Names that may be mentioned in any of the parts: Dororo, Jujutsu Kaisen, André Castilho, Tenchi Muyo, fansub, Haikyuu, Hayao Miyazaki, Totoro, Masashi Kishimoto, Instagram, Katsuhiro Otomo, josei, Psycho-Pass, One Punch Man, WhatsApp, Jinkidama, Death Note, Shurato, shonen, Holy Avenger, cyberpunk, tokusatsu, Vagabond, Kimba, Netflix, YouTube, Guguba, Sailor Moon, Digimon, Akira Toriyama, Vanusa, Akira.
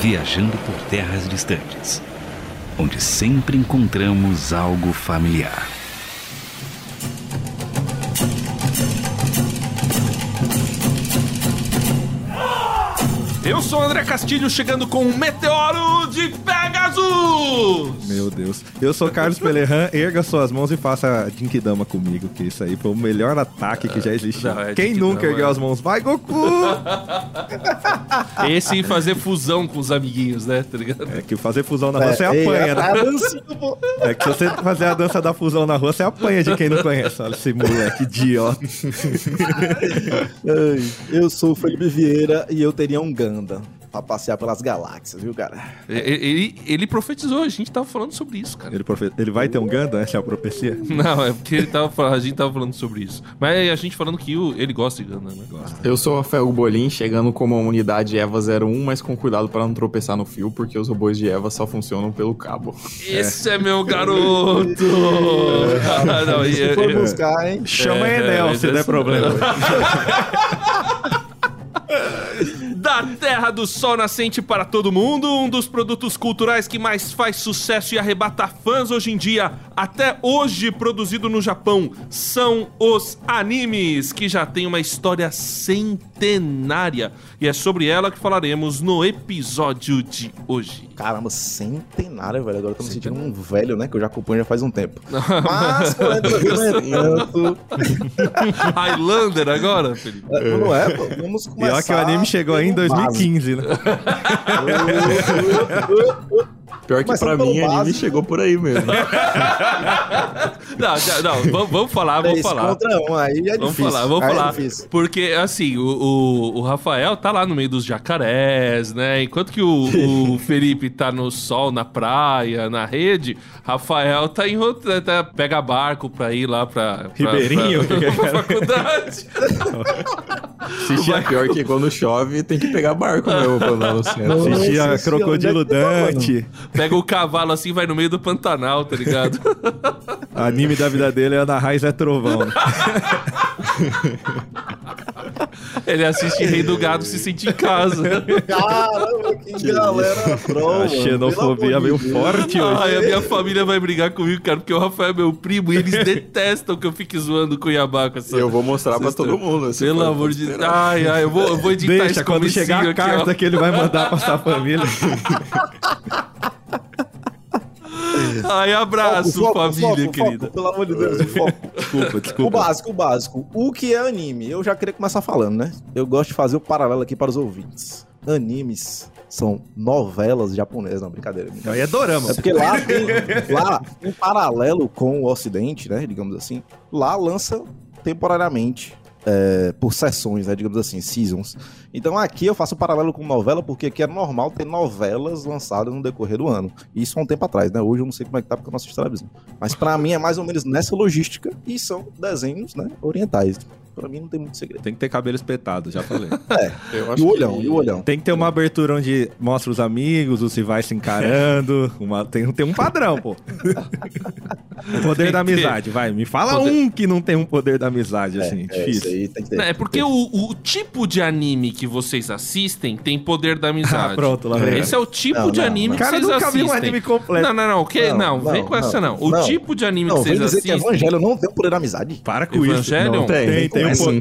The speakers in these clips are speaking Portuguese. viajando por terras distantes, onde sempre encontramos algo familiar. Eu sou o André Castilho, chegando com um Meteoro de Pegasus! Meu Deus. Eu sou Carlos Pelerran, erga suas mãos e faça a Jinkidama comigo, que isso aí foi o melhor ataque que já existiu. Não, quem Jinkidama nunca ergueu as mãos? Vai, Goku! Esse e fazer fusão com os amiguinhos, né? Tá ligado? É que fazer fusão na rua você apanha, né? É que se você fazer a dança da fusão na rua, você apanha de quem não conhece. Olha esse moleque idiota. Eu sou o Felipe Vieira e eu teria um Gundam pra passear pelas galáxias, viu, cara? Ele profetizou, a gente tava falando sobre isso, cara. Ele vai ter um Gundam, essa é a profecia? Não, é porque a gente tava falando sobre isso. Mas a gente falando que ele gosta de Gundam, né? Eu sou o Rafael Bolin, chegando como uma unidade EVA 01, mas com cuidado pra não tropeçar no fio, porque os robôs de EVA só funcionam pelo cabo. Esse é meu garoto! Não, se for buscar, hein? Chama a Enel, se der problema. Da terra do sol nascente para todo mundo, um dos produtos culturais que mais faz sucesso e arrebata fãs hoje em dia, até hoje produzido no Japão, são os animes, que já tem uma história centenária. E é sobre ela que falaremos no episódio de hoje. Caramba, centenária, velho. Agora eu tô me sentindo um velho, né? Que eu já acompanho já faz um tempo. Mas, Highlander agora, Felipe? Não é, pô. Vamos começar. Pior que o anime chegou aí em 2015, né? Pior que pra mim, o anime chegou por aí mesmo. Vamos falar. Vamos falar. Porque, assim, o Rafael tá lá no meio dos jacarés, né? Enquanto que o Felipe tá no sol, na praia, na rede, Rafael tá em outra, pega barco pra ir lá pra Ribeirinho? Pra faculdade. Xixi é pior que quando chove, tem que pegar barco, meu. Xixi é crocodilo Dante. Pega o cavalo assim e vai no meio do Pantanal, tá ligado? Anime da vida dele é Ana Raiz é Trovão. Ele assiste Rei do Gado e se sente em casa. Caramba, que galera prova. A xenofobia veio forte hoje. Ai, a minha família vai brigar comigo, cara, porque o Rafael é meu primo e eles detestam que eu fique zoando o Cuiabá com essa... Eu vou mostrar pra todo mundo. Pelo amor de Deus. Ai, eu vou editar esse comecinho. Deixa, quando chegar a carta que ele vai mandar pra sua família... Ai, abraço, família, querida. Foco, pelo amor de Deus, foco. Desculpa. O básico. O que é anime? Eu já queria começar falando, né? Eu gosto de fazer o paralelo aqui para os ouvintes. Animes são novelas japonesas, não, brincadeira. É dorama. É porque lá, em paralelo com o Ocidente, né, digamos assim, lá lança temporariamente... por sessões, né, digamos assim, seasons. Então aqui eu faço um paralelo com novela, porque aqui é normal ter novelas lançadas no decorrer do ano. Isso há um tempo atrás, né? Hoje eu não sei como é que tá, porque eu não assisto televisão. Mas pra mim é mais ou menos nessa logística, e são desenhos, né, orientais. Pra mim não tem muito segredo. Tem que ter cabelo espetado, já falei. E o olhão. Tem que ter uma abertura onde mostra os amigos, os rivais se encarando. Tem um padrão, pô. O poder da amizade, vai. Me fala um que não tem um poder da amizade, assim. Difícil. Isso aí tem que ter. É porque o tipo de anime que vocês assistem tem poder da amizade. Ah, pronto, lá vem. Esse é o tipo de anime que vocês assistem. Cara, nunca vi um anime completo. Não, vem com essa não. O tipo de anime que vocês assistem... Não, vem dizer que Evangelion não tem o poder da amizade. Para com isso. Evangelion? Tem. Tem o poder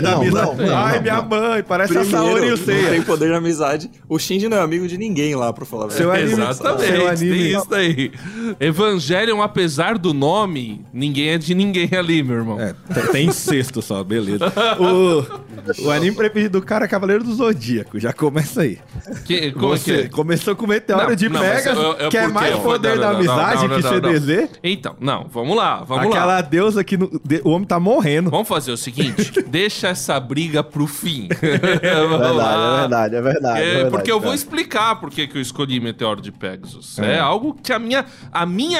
da amizade. Ai, minha mãe, parece a Saori e o Seiya. Tem poder da amizade. O Shinji não é amigo de ninguém lá, pra falar a verdade. Exatamente, tem isso daí. Evangelion, apesar do nome, ninguém é de ninguém ali, meu irmão. É, tem incesto só, beleza. O anime preferido do cara é Cavaleiro do Zodíaco, já começa aí. Começou com Meteoro de Pegasus, que é mais poder da amizade que CDZ. Então, vamos lá. Aquela deusa que o homem tá morrendo. Vamos fazer o seguinte, deixa essa briga pro fim. É verdade. Porque eu vou explicar por que eu escolhi Meteoro de Pegasus. É algo que a minha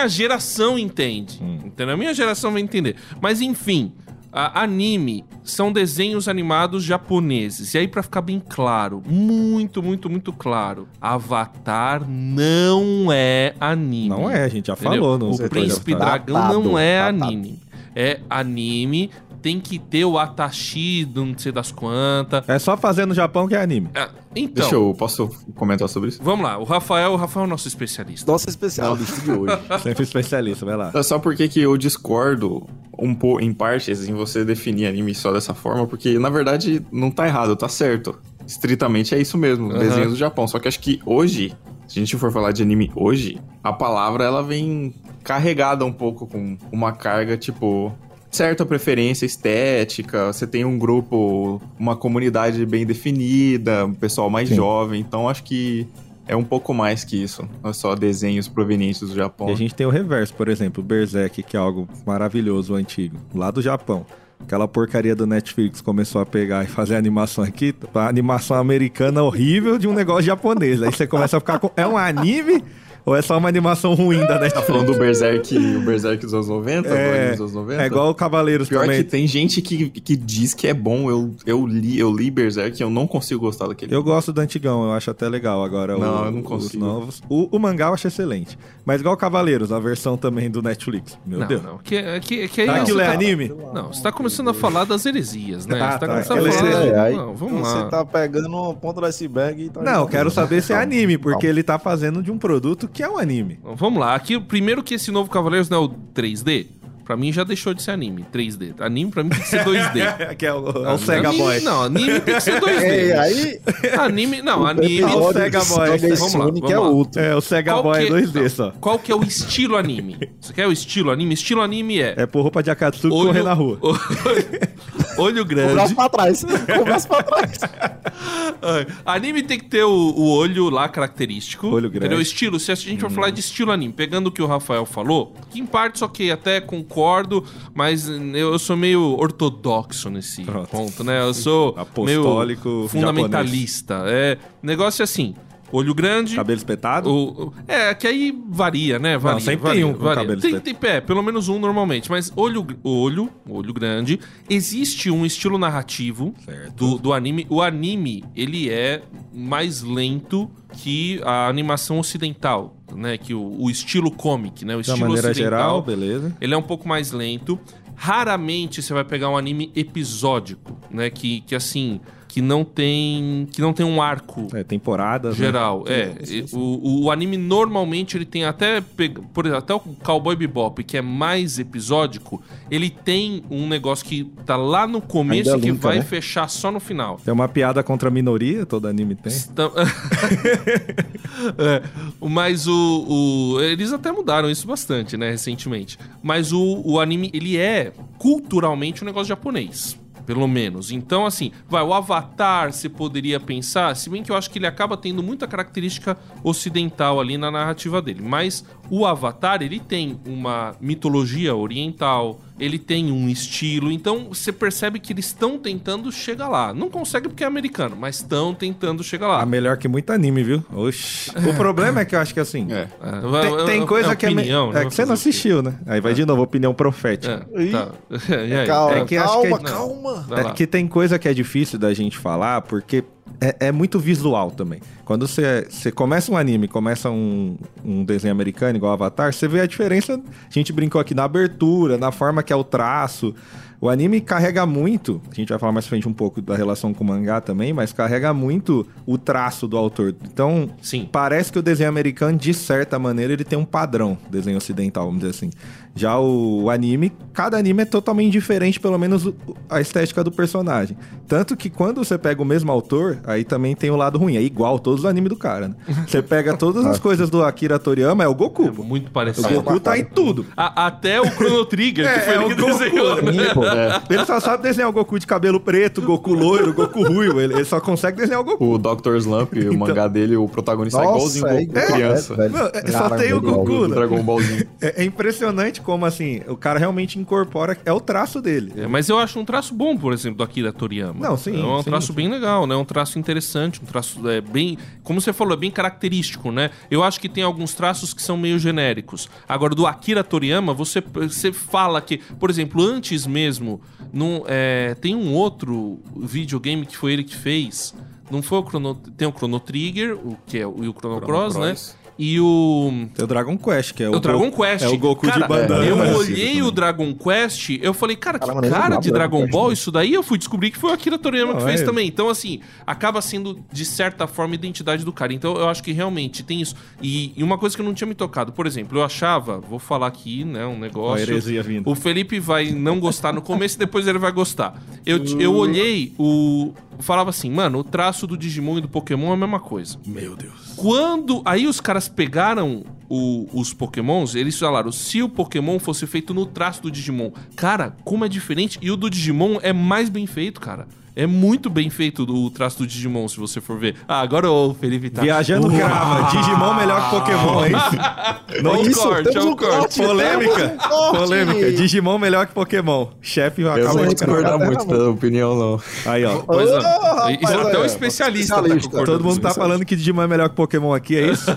geração entende. Entendeu? A minha geração vai entender. Mas enfim, anime são desenhos animados japoneses. E aí, pra ficar bem claro, muito, muito, muito claro, Avatar não é anime. Não é, a gente já falou. O Príncipe Dragão não é anime. É anime tem que ter o Atashi do não sei das quantas. É só fazer no Japão que é anime. É, então... Deixa eu... Posso comentar sobre isso? Vamos lá. O Rafael é o nosso especialista. Nosso especialista de hoje. Sempre especialista, vai lá. É só porque que eu discordo um pouco, em partes, em você definir anime só dessa forma, porque, na verdade, não tá errado, tá certo. Estritamente é isso mesmo, desenhos do Japão. Só que acho que hoje... Se a gente for falar de anime hoje, a palavra ela vem carregada um pouco com uma carga, tipo, certa preferência estética, você tem um grupo, uma comunidade bem definida, um pessoal mais jovem, então acho que é um pouco mais que isso, não é só desenhos provenientes do Japão. E a gente tem o reverso, por exemplo, o Berserk, que é algo maravilhoso, antigo, lá do Japão. Aquela porcaria do Netflix começou a pegar e fazer animação aqui, a animação americana horrível de um negócio japonês. Aí você começa a ficar com... É um anime ou é só uma animação ruim da Netflix? Tá falando do Berserk, o Berserk dos anos 90? Do anos 90? É igual o Cavaleiros Pior também. Pior que tem gente que diz que é bom. Eu li Berserk e eu não consigo gostar daquele. Eu gosto do antigão, eu acho até legal agora. Não, eu não consigo. Os novos. O mangá eu acho excelente. Mas igual o Cavaleiros, a versão também do Netflix. Meu Deus. Não, que é isso? Aquilo é anime? Não, você tá começando a falar das heresias, né? Você tá começando a falar... Não, vamos lá. Você tá pegando o ponto do iceberg e tá... Não, eu quero saber se é anime, porque ele tá fazendo de um produto que é um anime. Vamos lá. Aqui, primeiro que esse novo Cavaleiros não é o 3D. Pra mim já deixou de ser anime, 3D. Anime pra mim tem que ser 2D. Que é o Sega Boy. Não, anime tem que ser 2D. Anime... É o Sega Boy. Vamos lá. É o Sega Boy 2D só. Qual que é o estilo anime? Você quer o estilo anime? Estilo anime é... É por roupa de Akatsuki correr na rua. Olho grande. O braço pra trás. Anime tem que ter o olho lá característico. Olho grande. Entendeu? Estilo. Se a gente for falar de estilo anime, pegando o que o Rafael falou, que em partes, ok, até concordo, mas eu sou meio ortodoxo nesse ponto, né? Eu sou apostólico, meio fundamentalista. Japonês. É, negócio é assim. Olho grande. Cabelo espetado? Que aí varia, né? Sempre varia. Tem pelo menos um normalmente. Mas olho grande. Existe um estilo narrativo do anime. O anime, ele é mais lento que a animação ocidental, né? Que o estilo comic, né? O estilo ocidental. Da maneira geral, beleza. Ele é um pouco mais lento. Raramente você vai pegar um anime episódico, né? Que assim... Que não tem um arco... temporadas... Geral, né? O anime normalmente ele tem até... Por exemplo, até o Cowboy Bebop, que é mais episódico, ele tem um negócio que tá lá no começo e que vai fechar só no final. Tem uma piada contra a minoria, todo anime tem. Mas eles até mudaram isso bastante, né, recentemente. Mas o anime, ele é culturalmente um negócio japonês. Pelo menos. Então, assim, o Avatar você poderia pensar, se bem que eu acho que ele acaba tendo muita característica ocidental ali na narrativa dele. Mas o Avatar, ele tem uma mitologia oriental, ele tem um estilo, então você percebe que eles estão tentando chegar lá. Não consegue porque é americano, mas estão tentando chegar lá. É melhor que muito anime, viu? Oxi. O problema é que eu acho que assim... Tem coisa que opinião, é que você não assistiu, né? Aí vai de novo, opinião profética. Calma. É que tem coisa que é difícil da gente falar, porque... É muito visual também. Quando você começa um anime, começa um desenho americano, igual Avatar, você vê a diferença. A gente brincou aqui na abertura, na forma que é o traço. O anime carrega muito, a gente vai falar mais frente um pouco da relação com o mangá também, mas carrega muito o traço do autor. Então, Parece que o desenho americano, de certa maneira, ele tem um padrão, desenho ocidental, vamos dizer assim. Já o anime, cada anime é totalmente diferente, pelo menos a estética do personagem. Tanto que quando você pega o mesmo autor, aí também tem o lado ruim, é igual todos os animes do cara, né? Você pega todas as coisas do Akira Toriyama, é o Goku. É muito parecido. O Goku tá em tudo. Até o Chrono Trigger, que foi ele que desenhou, né? Ele só sabe desenhar o Goku de cabelo preto, Goku loiro, Goku ruivo. Ele só consegue desenhar o Goku. O Dr. Slump, o mangá dele, o protagonista é igualzinho criança. Só tem o Goku, né? Dragon Ballzinho. É impressionante como, assim, o cara realmente incorpora... É o traço dele. Mas eu acho um traço bom, por exemplo, do Akira Toriyama. Não, sim. É um traço bem legal, né? Um traço interessante, um traço bem... Como você falou, é bem característico, né? Eu acho que tem alguns traços que são meio genéricos. Agora, do Akira Toriyama, você fala que... Por exemplo, antes mesmo... tem um outro videogame que foi ele que fez. Não foi o Chrono Trigger, o que é o Chrono Cross, né? E o... Tem o Dragon Quest, que é o Dragon Quest. É o Goku, cara, de bandana. Eu olhei o Dragon Quest, eu falei, cara, que cara de Dragon Ball isso daí? Eu fui descobrir que foi o Akira Toriyama que fez também. Então, assim, acaba sendo, de certa forma, a identidade do cara. Então, eu acho que realmente tem isso. E uma coisa que eu não tinha me tocado, por exemplo, eu achava, vou falar aqui, né, um negócio... Uma heresia vindo. O Felipe vai não gostar no começo e depois ele vai gostar. Eu olhei o... Falava assim, mano, o traço do Digimon e do Pokémon é a mesma coisa. Meu Deus. Quando... Aí os caras pegaram os Pokémons, eles falaram, se o Pokémon fosse feito no traço do Digimon. Cara, como é diferente. E o do Digimon é mais bem feito, cara. É muito bem feito o traço do Digimon, se você for ver. Ah, agora o Felipe tá... Viajando crava. Digimon melhor que Pokémon, é isso? Não, isso, corte, é um corte. Polêmica. Polêmica. Digimon melhor que Pokémon. Chefe acabou de crava. Eu não vou discordar muito da opinião, não. Aí, ó. Pois é. Isso até um especialista tá concordando. Todo mundo tá falando que Digimon é melhor que Pokémon aqui, é isso?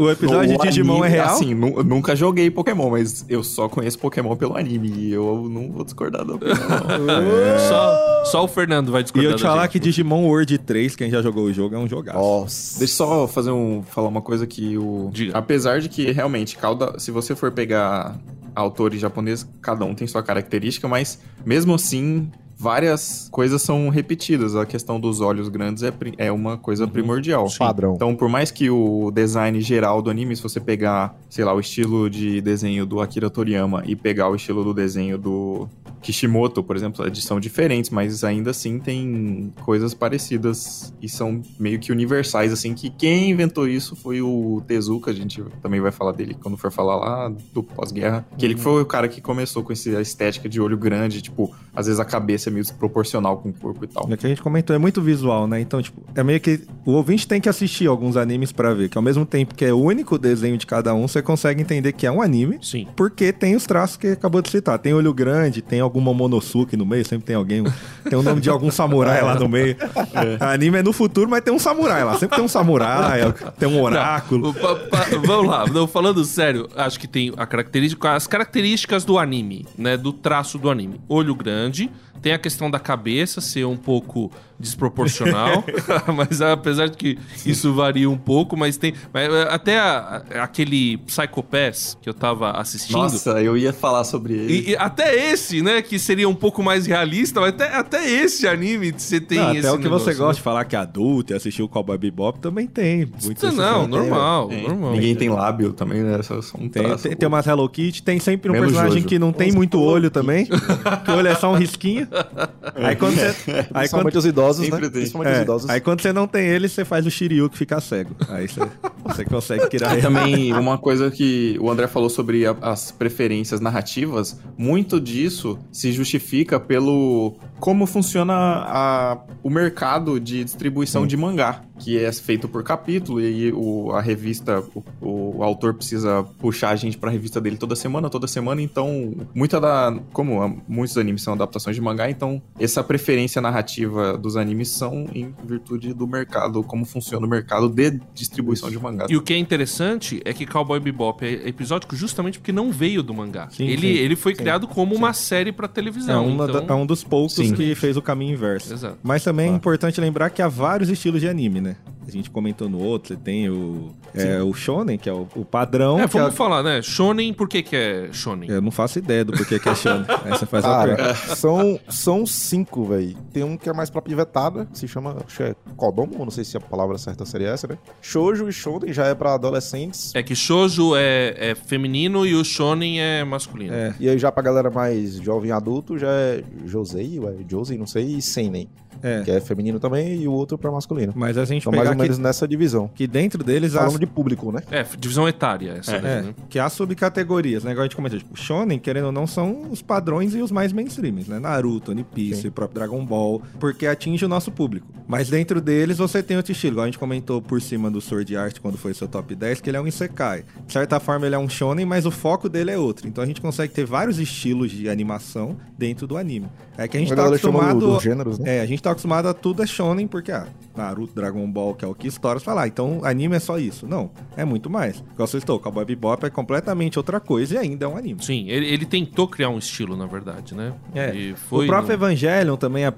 O episódio de Digimon é real? Assim, nunca joguei Pokémon, mas eu só conheço Pokémon pelo anime. E eu não vou discordar da opinião, não. Só o Fernando vai discordar. E eu te falar que Digimon World 3, quem já jogou o jogo, é um jogaço. Nossa. Deixa eu só falar uma coisa que o... Diga. Apesar de que, realmente, se você for pegar autores japoneses, cada um tem sua característica, mas, mesmo assim, várias coisas são repetidas. A questão dos olhos grandes é uma coisa primordial. Sim. Padrão. Então, por mais que o design geral do anime, se você pegar, sei lá, o estilo de desenho do Akira Toriyama e pegar o estilo do desenho do... Kishimoto, por exemplo, eles são diferentes, mas ainda assim tem coisas parecidas e são meio que universais, assim, que quem inventou isso foi o Tezuka, a gente também vai falar dele quando for falar lá do pós-guerra, que ele foi o cara que começou com essa estética de olho grande, tipo, às vezes a cabeça é meio desproporcional com o corpo e tal. É que a gente comentou, é muito visual, né? Então, tipo, é meio que o ouvinte tem que assistir alguns animes pra ver, que ao mesmo tempo que é único o desenho de cada um, você consegue entender que é um anime, sim, porque tem os traços que acabou de citar, tem olho grande, tem algum Momonosuke no meio, sempre tem alguém, tem o nome de algum samurai lá no meio. É. Anime é no futuro, mas tem um samurai lá, sempre tem um samurai, tem um oráculo. Não, vamos lá, não, falando sério, acho que tem as características do anime, né, do traço do anime. Olho grande, tem a questão da cabeça ser um pouco desproporcional, mas apesar de que isso varia um pouco, mas tem... Até aquele Psycho-Pass que eu tava assistindo... Nossa, eu ia falar sobre ele. E até esse, né, que seria um pouco mais realista, mas até esse anime você tem esse até o que negócio, você gosta, né, de falar que é adulto e assistir o Cowboy Bebop também tem. Não, normal. Ninguém tem lábio também, né? Só um traço. Tem umas Hello Kitty, tem sempre um personagem Jojo, que não tem muito olho também, que o olho é só um risquinho. Aí quando você... Aí quando os idosos, né? Aí quando você não tem ele, você faz o Shiryu que fica cego. Aí você consegue tirar ele. Também uma coisa que o André falou sobre as preferências narrativas, muito disso se justifica pelo como funciona o mercado de distribuição de mangá, que é feito por capítulo, e a revista, o autor precisa puxar a gente pra revista dele toda semana, então como muitos animes são adaptações de mangá, então essa preferência narrativa dos animes são em virtude do mercado, como funciona o mercado de distribuição de mangá. E o que é interessante é que Cowboy Bebop é episódico justamente porque não veio do mangá. Sim, ele foi criado como uma série pra televisão. É um dos poucos que fez o caminho inverso. Exato. Mas também é importante lembrar que há vários estilos de anime, né? A gente comentou no outro, você tem o Shonen, que é o padrão. Vamos falar, né? Shonen, por que é Shonen? Eu não faço ideia do porquê que é Shonen. Essa faz a são cinco, velho. Tem um que é mais pra pivetada, que se chama Kodomo, não sei se a palavra certa seria essa, né? Shoujo e Shonen já é pra adolescentes. É que Shoujo é feminino e o Shonen é masculino. É. E aí já pra galera mais jovem adulto, já é Josei, não sei, e Seinen. Que é feminino também, e o outro pra masculino. Mas a gente mais ou menos nessa divisão. Que dentro deles... Falando de público, né? Divisão etária. Essa né? Que há subcategorias, né? Igual a gente comentou, tipo, Shonen, querendo ou não, são os padrões e os mais mainstreams, né? Naruto, One Piece, o próprio Dragon Ball, porque atinge o nosso público. Mas dentro deles, você tem outro estilo. Igual a gente comentou por cima do Sword Art, quando foi seu top 10, que ele é um Isekai. De certa forma, ele é um Shonen, mas o foco dele é outro. Então, a gente consegue ter vários estilos de animação dentro do anime. É que a gente tá acostumado... Gêneros, né? A gente tá tá acostumado a tudo é shonen, porque Naruto, Dragon Ball, que é o que histórias falar, então anime é só isso. Não, é muito mais. Cowboy Bebop é completamente outra coisa e ainda é um anime. Sim, ele tentou criar um estilo, na verdade, né? É. E foi o próprio Evangelion também é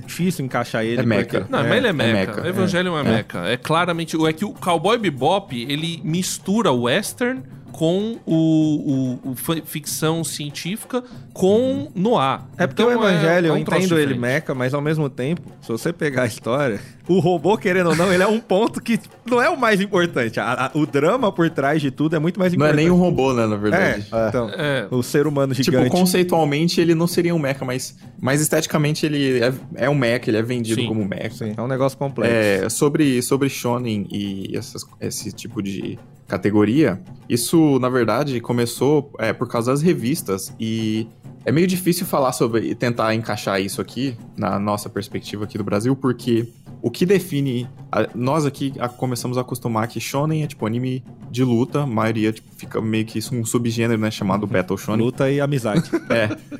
difícil encaixar ele. É mecha. Porque... Não, mas ele é mecha. Evangelion é mecha. É claramente... É que o Cowboy Bebop, ele mistura o western com o ficção científica com noir. É porque então, o Evangelion, eu entendo ele mecha, mas ao mesmo tempo, se você pegar a história, o robô, querendo ou não, ele é um ponto que não é o mais importante. O drama por trás de tudo é muito mais importante. Não é nem um robô, né, na verdade. Então, o ser humano gigante. Tipo, conceitualmente ele não seria um mecha, mas esteticamente ele é um mecha, ele é vendido como mecha. Sim. É um negócio complexo. É, sobre shonen e esse tipo de categoria, isso, na verdade, começou por causa das revistas e é meio difícil falar sobre e tentar encaixar isso aqui na nossa perspectiva aqui do Brasil, porque o que define... Nós aqui começamos a acostumar que shonen é tipo anime de luta, a maioria tipo, fica meio que isso um subgênero, né, chamado battle shonen. Luta e amizade.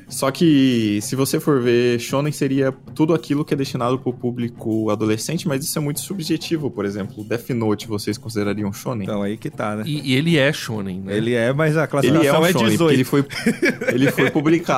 Só que se você for ver, shonen seria tudo aquilo que é destinado pro público adolescente, mas isso é muito subjetivo, por exemplo. Death Note, vocês considerariam shonen? Então, aí que tá, né? E ele é shonen, né? Ele é, mas a classificação é 18. Ele foi publicado...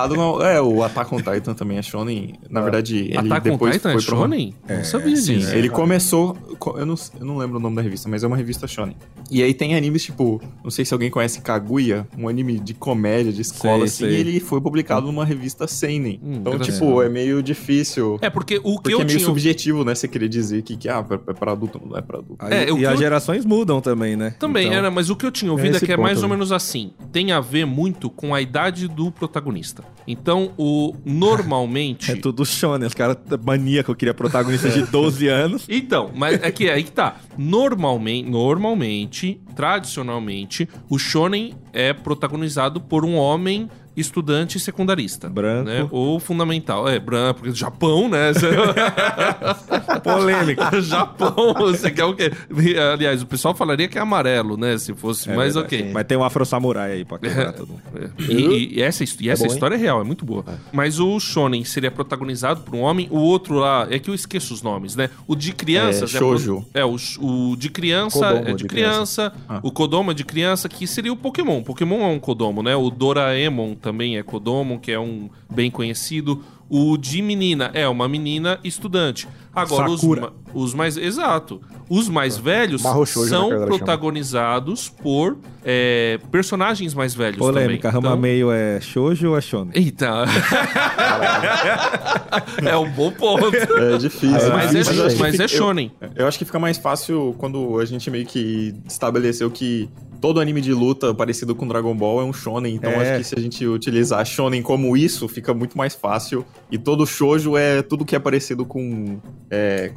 O Attack on Titan também é shonen. Na verdade, ele Attack depois Titan foi é pro... shonen? Não sabia disso. Sim, ele começou... Eu não lembro o nome da revista, mas é uma revista shonen. E aí tem animes tipo... Não sei se alguém conhece Kaguya, um anime de comédia, de escola, e ele foi publicado numa revista seinen. Então, tipo, é meio difícil. É, porque o que eu é meio tinha... subjetivo, né? Você queria dizer que é pra adulto, não é pra adulto. As gerações mudam também, né? Também, então, mas o que eu tinha ouvido é que é mais ou menos assim. Tem a ver muito com a idade do protagonista. Então, normalmente... é tudo shonen, os caras maníacos, eu queria protagonista de 12 anos. Então, mas é que aí que tá. Normalmente, tradicionalmente, o shonen é protagonizado por um homem... estudante secundarista. Branco. Né? Ou fundamental. Branco, porque Japão, né? Polêmica. Japão, você quer o quê? Aliás, o pessoal falaria que é amarelo, né? Se fosse, mas verdade, ok. Sim. Mas tem um afro-samurai aí pra quebrar todo mundo. E essa história é real, é muito boa. É. Mas o shonen seria protagonizado por um homem, o outro lá, é que eu esqueço os nomes, né? O de crianças... shoujo. O de criança é de criança. O Kodomo é de criança, que seria o Pokémon. Pokémon é um Kodomo, né? O Doraemon também é Kodomo, que é um bem conhecido. O de menina é uma menina estudante. Agora, os mais... Exato. Os mais velhos são protagonizados por personagens mais velhos. Polêmica, também. Rama meio é shoujo ou é shonen? Eita. É um bom ponto. É difícil. Mas é shonen. Eu acho que fica mais fácil quando a gente meio que estabeleceu que todo anime de luta parecido com Dragon Ball é um shonen, então acho que se a gente utilizar shonen como isso, fica muito mais fácil. E todo shoujo é tudo que é parecido com...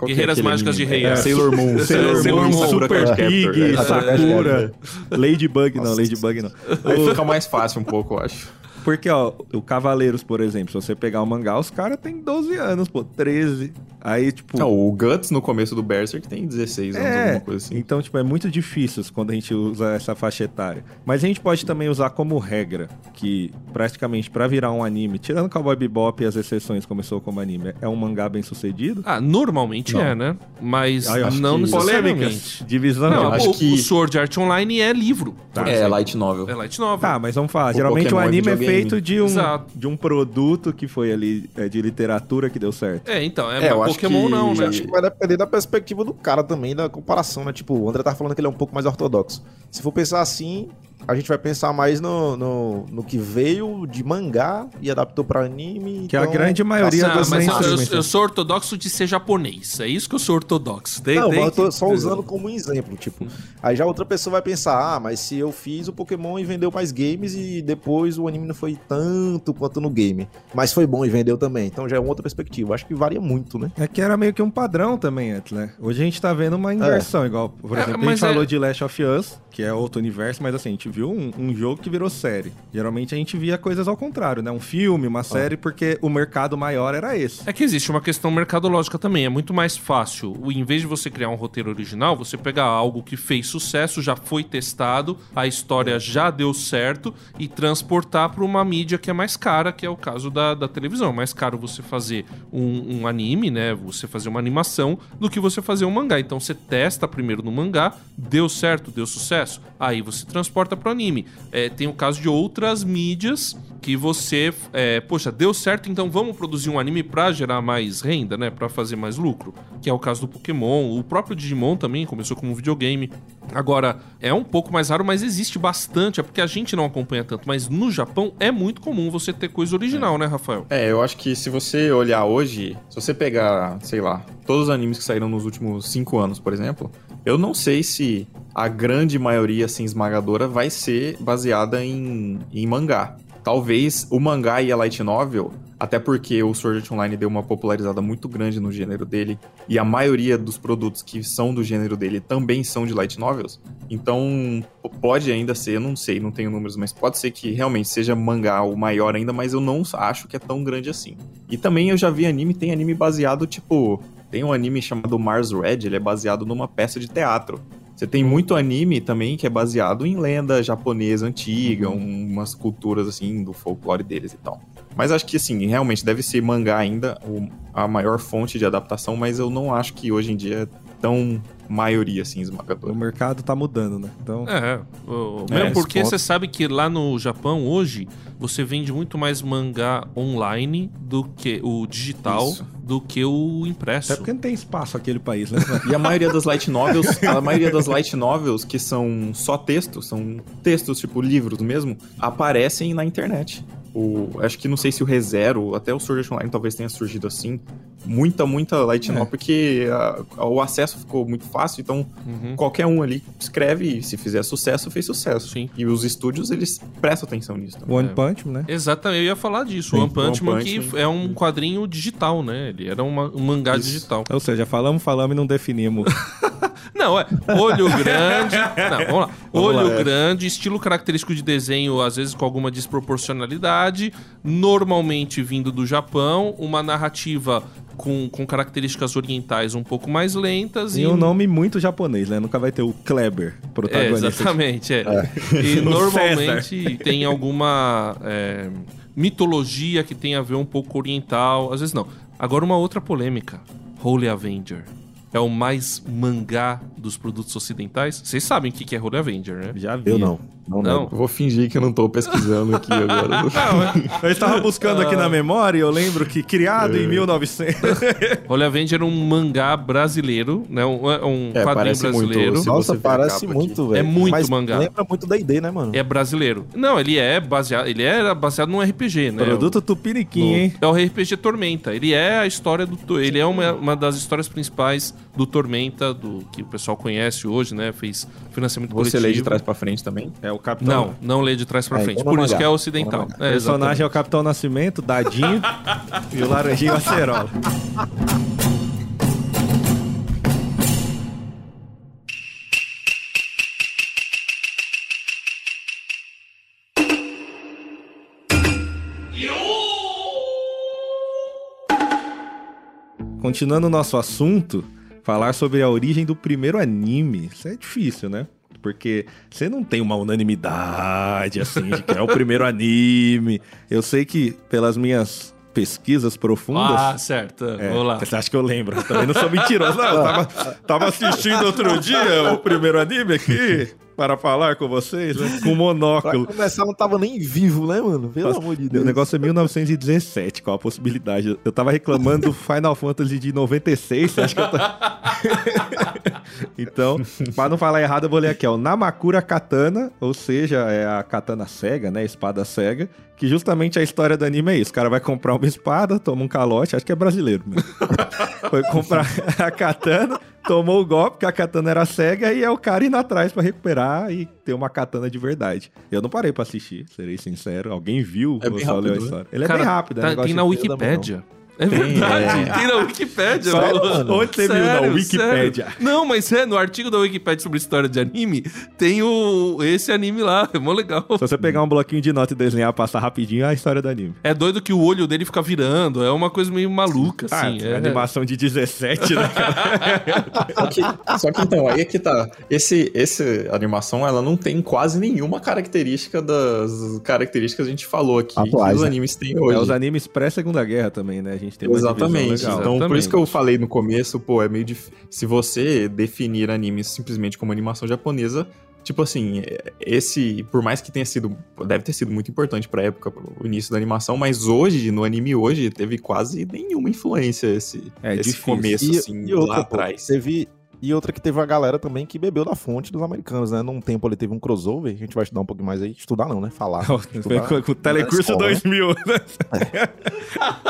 Guerreiras Mágicas anime? De Rei. Sailor Moon. Sailor Moon, Super Pig, Sakura, Ladybug. Nossa, não, Ladybug não. Aí fica mais fácil um pouco, eu acho. Porque, o Cavaleiros, por exemplo, se você pegar o mangá, os caras têm 12 anos, 13. Aí, tipo... Não, o Guts, no começo do Berserk, tem 16 anos, alguma coisa assim. Então, tipo, é muito difícil quando a gente usa essa faixa etária. Mas a gente pode também usar como regra que, praticamente, pra virar um anime, tirando Cowboy Bebop e as exceções começou como anime, é um mangá bem sucedido? Normalmente não. Né? Mas não necessariamente. Divisão. Não, acho que o Sword Art Online é livro. Light Novel. É Light Novel. Tá, mas vamos falar. Geralmente o anime é feito de um produto que foi ali de literatura que deu certo. Então, Pokémon acho que, não, né? Acho que vai depender da perspectiva do cara também, da comparação, né? Tipo, o André tá falando que ele é um pouco mais ortodoxo. Se for pensar assim, a gente vai pensar mais no que veio de mangá e adaptou pra anime. Que então, a grande maioria das mentes... Eu sou ortodoxo de ser japonês. É isso que eu sou ortodoxo. Mas eu tô só usando como um exemplo, tipo. Aí já outra pessoa vai pensar, mas se eu fiz o Pokémon e vendeu mais games e depois o anime não foi tanto quanto no game. Mas foi bom e vendeu também. Então já é uma outra perspectiva. Acho que varia muito, né? É que era meio que um padrão também antes, né? Hoje a gente tá vendo uma inversão, igual, por exemplo, a gente falou de Last of Us, que é outro universo, mas assim, a gente viu um jogo que virou série. Geralmente a gente via coisas ao contrário, né? Um filme, uma série, porque o mercado maior era esse. É que existe uma questão mercadológica também. É muito mais fácil, em vez de você criar um roteiro original, você pegar algo que fez sucesso, já foi testado, a história já deu certo e transportar para uma mídia que é mais cara, que é o caso da televisão. É mais caro você fazer um anime, né? Você fazer uma animação do que você fazer um mangá. Então você testa primeiro no mangá, deu certo, deu sucesso, aí você transporta pro anime. Tem o caso de outras mídias que você, poxa, deu certo, então vamos produzir um anime pra gerar mais renda, né? Pra fazer mais lucro, que é o caso do Pokémon. O próprio Digimon também começou como um videogame. Agora, é um pouco mais raro, mas existe bastante, é porque a gente não acompanha tanto, mas no Japão é muito comum você ter coisa original, né, Rafael? Eu acho que se você olhar hoje, se você pegar, sei lá, todos os animes que saíram nos últimos 5 anos, por exemplo, eu não sei se a grande maioria, assim, esmagadora vai ser baseada em mangá. Talvez o mangá e a light novel, até porque o Sword Art Online deu uma popularizada muito grande no gênero dele, e a maioria dos produtos que são do gênero dele também são de light novels, então pode ainda ser, eu não sei, não tenho números, mas pode ser que realmente seja mangá o maior ainda, mas eu não acho que é tão grande assim. E também eu já vi anime, tem anime baseado, tipo, tem um anime chamado Mars Red, ele é baseado numa peça de teatro. Você tem muito anime também que é baseado em lenda japonesa antiga, umas culturas assim do folclore deles e tal. Mas acho que assim, realmente deve ser mangá ainda a maior fonte de adaptação, mas eu não acho que hoje em dia é tão maioria assim esmagadora. O mercado tá mudando, né? Então... mesmo porque você sabe que lá no Japão hoje você vende muito mais mangá online do que o digital. Isso. Do que o impresso. Até porque não tem espaço aquele país, né? E a maioria das light novels, que são só textos, são textos tipo livros mesmo, aparecem na internet. Acho que não sei se o ReZero, até o Sword Art Online talvez tenha surgido assim, muita light novel, porque o acesso ficou muito fácil, então qualquer um ali escreve e se fizer sucesso, fez sucesso. Sim. E os estúdios, eles prestam atenção nisso também. One Punch, né? Exatamente, eu ia falar disso. One Punch Man, que é um quadrinho digital, né? Ele era um mangá digital. Ou seja, falamos e não definimos. Não, olho grande... Não, vamos lá. Olho grande, estilo característico de desenho, às vezes com alguma desproporcionalidade, normalmente vindo do Japão, uma narrativa... Com características orientais um pouco mais lentas. E um nome muito japonês, né? Nunca vai ter o Kleber protagonista. Exatamente, E normalmente César. Tem alguma mitologia que tem a ver um pouco oriental. Às vezes não. Agora uma outra polêmica. Holy Avenger. É o mais mangá dos produtos ocidentais. Vocês sabem o que é Holy Avenger, né? Já vi. Eu não. Não. Vou fingir que eu não tô pesquisando aqui agora. Eu estava buscando aqui na memória e eu lembro que criado em 1900. Holy Avenger é um mangá brasileiro, né? Um quadrinho brasileiro. Muito, nossa, parece muito, velho. É muito mangá. Lembra muito da ideia, né, mano? É brasileiro. Não, ele era baseado num RPG, né? Produto Tupiniquim, hein? É o RPG Tormenta. Ele é a história do... Ele é uma das histórias principais do Tormenta, do que o pessoal conhece hoje, né? Fez financiamento coletivo. Você lê de trás pra frente também? É o Capitão. Não lê de trás pra frente. Por isso que é ocidental. O personagem é o Capitão Nascimento, Dadinho e o Laranjinho Acerola. Continuando o nosso assunto, falar sobre a origem do primeiro anime. Isso é difícil, né? Porque você não tem uma unanimidade, assim, de que é o primeiro anime. Eu sei que, pelas minhas pesquisas profundas... Ah, certo. Vamos lá. Você acha que eu lembro? Eu também não sou mentiroso. Não, eu tava assistindo outro dia o primeiro anime aqui... para falar com vocês, né? Com monóculo. Pra começar, eu não tava nem vivo, né, mano? Pelo amor de Deus. O negócio é 1917, qual a possibilidade? Eu tava reclamando do Final Fantasy de 96, acho que eu tava... Então, pra não falar errado, eu vou ler aqui, ó. Namakura Katana, ou seja, é a katana cega, né? Espada cega, que justamente a história do anime é isso. O cara vai comprar uma espada, toma um calote, acho que é brasileiro mesmo. Foi comprar a katana... Tomou o golpe, porque a katana era cega, e é o cara indo atrás pra recuperar e ter uma katana de verdade. Eu não parei pra assistir, serei sincero. Alguém viu ou só leu a história? Ele é bem rápido. Tem na Wikipédia. É verdade, tem na Wikipédia. Sério, mano? Onde você viu na Wikipédia? Sério. Não, mas é, no artigo da Wikipédia sobre história de anime, tem esse anime lá, é mó legal. Se você pegar um bloquinho de nota e desenhar, passar rapidinho, é a história do anime. É doido que o olho dele fica virando, é uma coisa meio maluca, assim. É animação de 17, né, cara? Só que então, aí é que tá. Essa animação, ela não tem quase nenhuma característica das características que a gente falou aqui, atuais, que os animes têm hoje. É, os animes pré-Segunda Guerra também, né, gente? Tem exatamente. Então, exatamente. Por isso que eu falei no começo, pô, é meio difícil. Se você definir anime simplesmente como animação japonesa, tipo assim, esse, por mais que tenha sido, deve ter sido muito importante pra época, o início da animação, mas hoje, no anime hoje, teve quase nenhuma influência esse começo, assim, e outra, lá atrás. E outra que teve a galera também que bebeu da fonte dos americanos, né? Num tempo ali teve um crossover, a gente vai estudar um pouquinho mais aí. Estudar não, né? Falar. Foi com o Telecurso escola, 2000, né?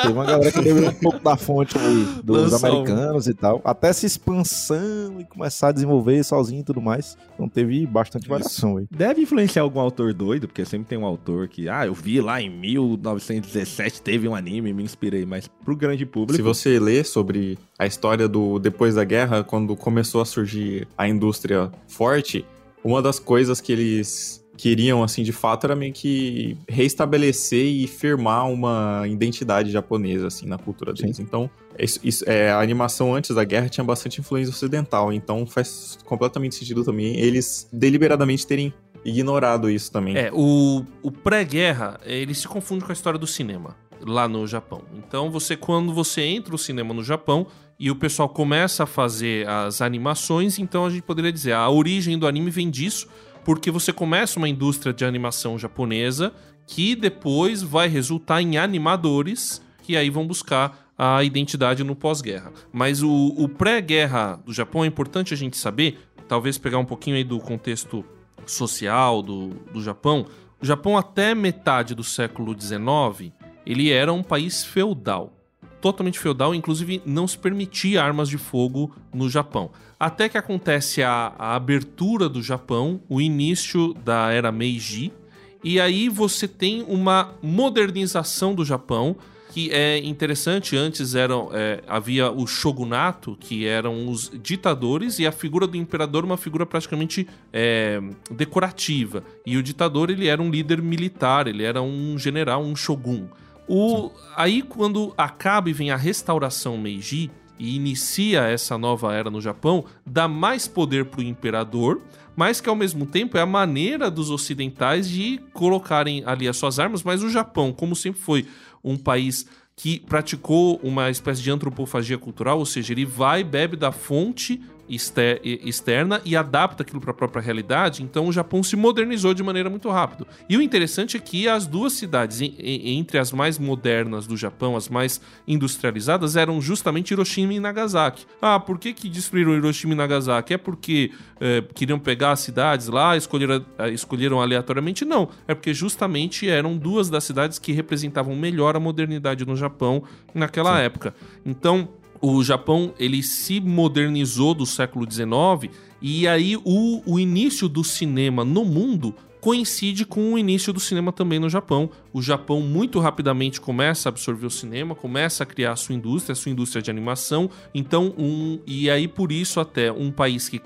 Teve uma galera que bebeu um pouco da fonte ali, dos americanos e tal. Até essa expansão e começar a desenvolver sozinho e tudo mais. Então teve bastante variação aí. Deve influenciar algum autor doido, porque sempre tem um autor que, eu vi lá em 1917, teve um anime, me inspirei. Mas pro grande público... Se você ler sobre a história do depois da guerra, quando começou a surgir a indústria forte, uma das coisas que eles queriam, assim, de fato, era meio que reestabelecer e firmar uma identidade japonesa, assim, na cultura deles. Sim. Então, a animação antes da guerra tinha bastante influência ocidental, então faz completamente sentido também eles deliberadamente terem ignorado isso também. É, o pré-guerra, ele se confunde com a história do cinema lá no Japão. Então, quando você entra no cinema no Japão, e o pessoal começa a fazer as animações, então a gente poderia dizer, a origem do anime vem disso, porque você começa uma indústria de animação japonesa que depois vai resultar em animadores que aí vão buscar a identidade no pós-guerra. Mas o pré-guerra do Japão é importante a gente saber, talvez pegar um pouquinho aí do contexto social do Japão. O Japão até metade do século XIX, ele era um país feudal. Totalmente feudal, inclusive não se permitia armas de fogo no Japão. Até que acontece a abertura do Japão, o início da era Meiji, e aí você tem uma modernização do Japão, que é interessante, antes havia o shogunato, que eram os ditadores, e a figura do imperador uma figura praticamente decorativa. E o ditador, ele era um líder militar, ele era um general, um shogun. Aí quando acaba e vem a restauração Meiji e inicia essa nova era no Japão, dá mais poder pro imperador, mas que ao mesmo tempo é a maneira dos ocidentais de colocarem ali as suas armas, mas o Japão, como sempre foi um país que praticou uma espécie de antropofagia cultural, ou seja, ele bebe da fonte externa e adapta aquilo para a própria realidade, então o Japão se modernizou de maneira muito rápida. E o interessante é que as duas cidades, entre as mais modernas do Japão, as mais industrializadas, eram justamente Hiroshima e Nagasaki. Por que destruíram Hiroshima e Nagasaki? É porque queriam pegar as cidades lá, escolheram aleatoriamente? Não, é porque justamente eram duas das cidades que representavam melhor a modernidade no Japão naquela época. Então, o Japão, ele se modernizou do século XIX, e aí o início do cinema no mundo coincide com o início do cinema também no Japão. O Japão muito rapidamente começa a absorver o cinema, começa a criar a sua indústria de animação. Então, e aí por isso até um país que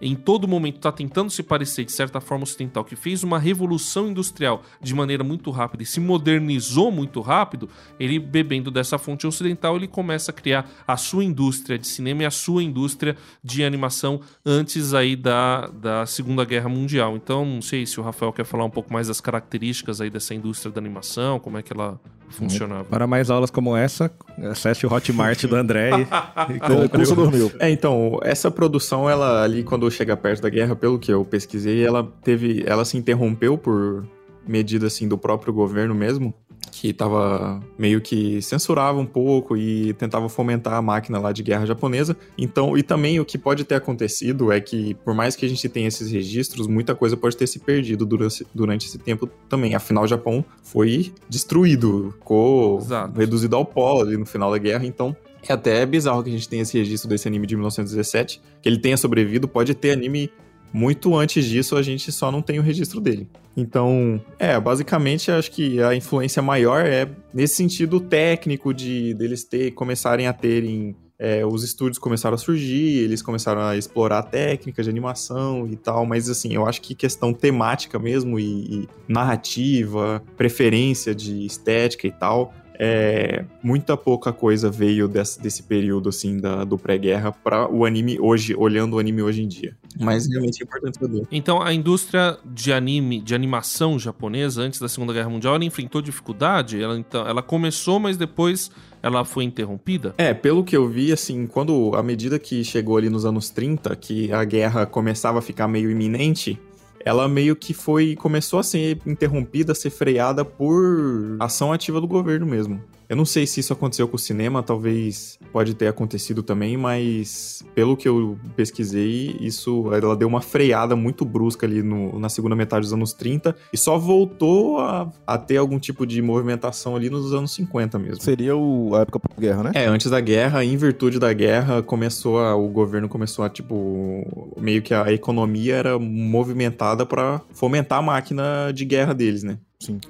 em todo momento está tentando se parecer de certa forma ocidental, que fez uma revolução industrial de maneira muito rápida e se modernizou muito rápido, ele bebendo dessa fonte ocidental, ele começa a criar a sua indústria de cinema e a sua indústria de animação antes aí da Segunda Guerra Mundial. Então, não sei se o Rafael quer falar um pouco mais das características aí dessa indústria da animação, como é que ela funcionava. Para mais aulas como essa, acesse o Hotmart do André e concurso dormiu. Então, essa produção, ela ali quando chega perto da guerra, pelo que eu pesquisei, ela se interrompeu por medida assim do próprio governo mesmo, que tava meio que censurava um pouco e tentava fomentar a máquina lá de guerra japonesa. Então, e também o que pode ter acontecido é que, por mais que a gente tenha esses registros, muita coisa pode ter se perdido durante esse tempo também. Afinal, o Japão foi destruído, ficou reduzido ao pó ali no final da guerra, então... É até bizarro que a gente tenha esse registro desse anime de 1917, que ele tenha sobrevivido, pode ter anime Muito antes disso, a gente só não tem o registro dele. Então, basicamente, acho que a influência maior é nesse sentido técnico de deles começarem a terem... os estúdios começaram a surgir, eles começaram a explorar técnicas de animação e tal, mas assim, eu acho que questão temática mesmo e narrativa, preferência de estética e tal, muita pouca coisa veio desse período assim do pré-guerra para o anime hoje, olhando o anime hoje em dia. Mas realmente é importante saber. Então, a indústria de anime, de animação japonesa, antes da Segunda Guerra Mundial, ela enfrentou dificuldade? Ela começou, mas depois ela foi interrompida? Pelo que eu vi, assim, à medida que chegou ali nos anos 30, que a guerra começava a ficar meio iminente, ela meio que começou a ser interrompida, a ser freada por ação ativa do governo mesmo. Eu não sei se isso aconteceu com o cinema, talvez pode ter acontecido também, mas pelo que eu pesquisei, ela deu uma freada muito brusca ali na segunda metade dos anos 30 e só voltou a ter algum tipo de movimentação ali nos anos 50 mesmo. Seria a época da guerra, né? Antes da guerra, em virtude da guerra, o governo começou a, meio que a economia era movimentada para fomentar a máquina de guerra deles, né? Sim.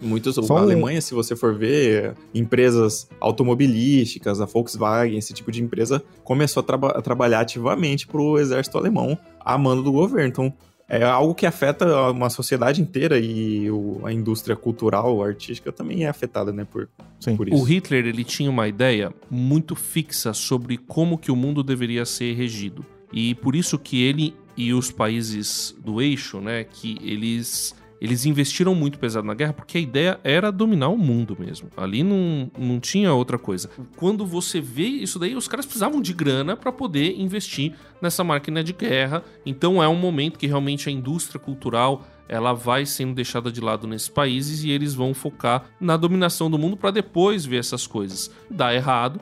A Alemanha, se você for ver, empresas automobilísticas, a Volkswagen, esse tipo de empresa começou a trabalhar ativamente para o exército alemão a mando do governo. Então, é algo que afeta uma sociedade inteira e a indústria cultural, artística também é afetada, né, por isso. O Hitler, ele tinha uma ideia muito fixa sobre como que o mundo deveria ser regido. E por isso que ele e os países do eixo, né, que eles investiram muito pesado na guerra porque a ideia era dominar o mundo mesmo. Ali não tinha outra coisa. Quando você vê isso daí, os caras precisavam de grana para poder investir nessa máquina de guerra. Então é um momento que realmente a indústria cultural ela vai sendo deixada de lado nesses países e eles vão focar na dominação do mundo pra depois ver essas coisas. Dá errado.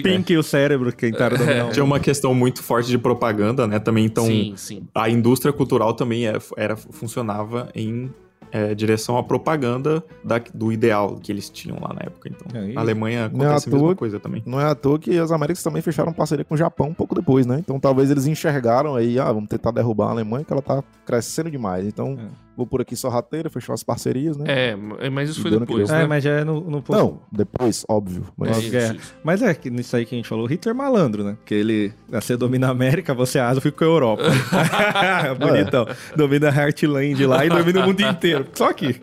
Pinque o cérebro que tentaram dominar. Tinha uma questão muito forte de propaganda, né? Também, então, sim. A indústria cultural também funcionava em direção à propaganda do ideal que eles tinham lá na época. Então, a Alemanha acontece a mesma coisa também. Não é à toa que as Américas também fecharam parceria com o Japão um pouco depois, né? Então talvez eles enxergaram aí, vamos tentar derrubar a Alemanha, que ela tá crescendo demais. Então, vou por aqui sorrateira, fechou as parcerias, né? Mas isso foi depois, né? Mas já é no... Não, depois, óbvio. Mas é que nisso aí que a gente falou, Hitler malandro, né? Porque ele, você domina a América, você a Ásia, fica com a Europa. Bonitão. Domina a Heartland lá e domina o mundo inteiro. Só que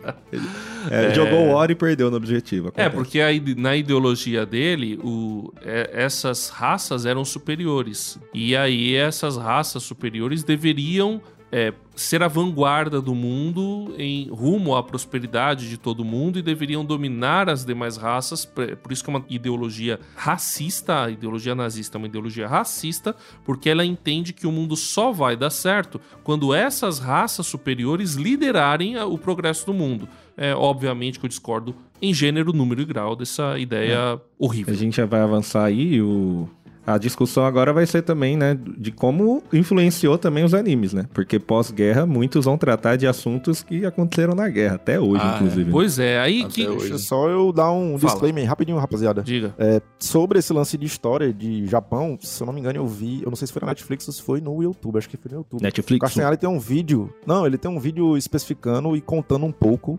jogou o ouro e perdeu no objetivo. Acontece. Porque na ideologia dele, essas raças eram superiores. E aí essas raças superiores deveriam ser a vanguarda do mundo em rumo à prosperidade de todo mundo e deveriam dominar as demais raças. Por isso que é uma ideologia racista, a ideologia nazista é uma ideologia racista, porque ela entende que o mundo só vai dar certo quando essas raças superiores liderarem o progresso do mundo. Obviamente que eu discordo em gênero, número e grau dessa ideia horrível. A gente vai avançar aí A discussão agora vai ser também, né, de como influenciou também os animes, né? Porque pós-guerra, muitos vão tratar de assuntos que aconteceram na guerra, até hoje, inclusive. Pois é, aí até que... Hoje. Só eu dar um disclaimer rapidinho, rapaziada. Diga. Sobre esse lance de história de Japão, se eu não me engano, eu vi... Eu não sei se foi na Netflix ou se foi no YouTube, acho que foi no YouTube. Netflix? O Castanhari tem um vídeo... Não, ele tem um vídeo especificando e contando um pouco...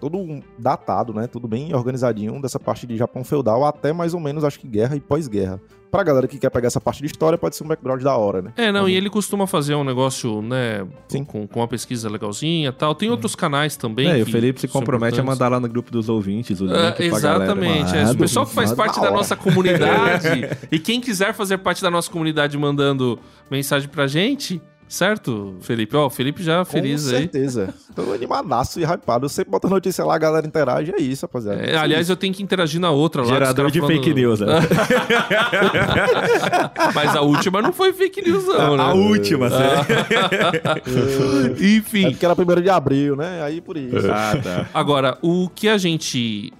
todo datado, né? Tudo bem organizadinho dessa parte de Japão feudal até mais ou menos, acho que guerra e pós-guerra. Pra galera que quer pegar essa parte de história, pode ser um background da hora, né? E ele costuma fazer um negócio, né? Sim. Com uma pesquisa legalzinha e tal. Tem outros canais também. O Felipe se compromete a mandar lá no grupo dos ouvintes o link pra galera. Exatamente. O pessoal que faz parte da nossa comunidade e quem quiser fazer parte da nossa comunidade mandando mensagem pra gente... Certo, Felipe? O Felipe já feliz aí. Com certeza. Tô animadaço e hypado. Eu sempre boto notícia lá, a galera interage, é isso, rapaziada. Aliás, eu tenho que interagir na outra lá. Gerador de fake news, né? Mas a última não foi fake news, não, né? A última, sério. Enfim. É porque era 1º de abril, né? Aí por isso. Tá. Agora, o que a gente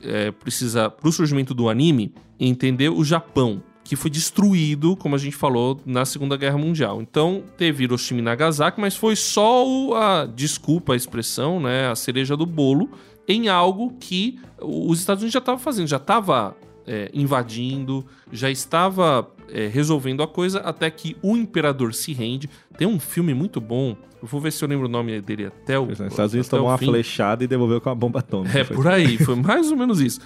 precisa, pro surgimento do anime, entender o Japão, que foi destruído, como a gente falou, na Segunda Guerra Mundial. Então, teve Hiroshima e Nagasaki, mas foi só desculpa a expressão, né, a cereja do bolo, em algo que os Estados Unidos já estavam fazendo, já estava invadindo, já estava resolvendo a coisa até que o imperador se rende. Tem um filme muito bom, eu vou ver se eu lembro o nome dele até o fim. Os Estados Unidos tomou uma flechada e devolveu com a bomba atômica. Por aí, foi mais ou menos isso.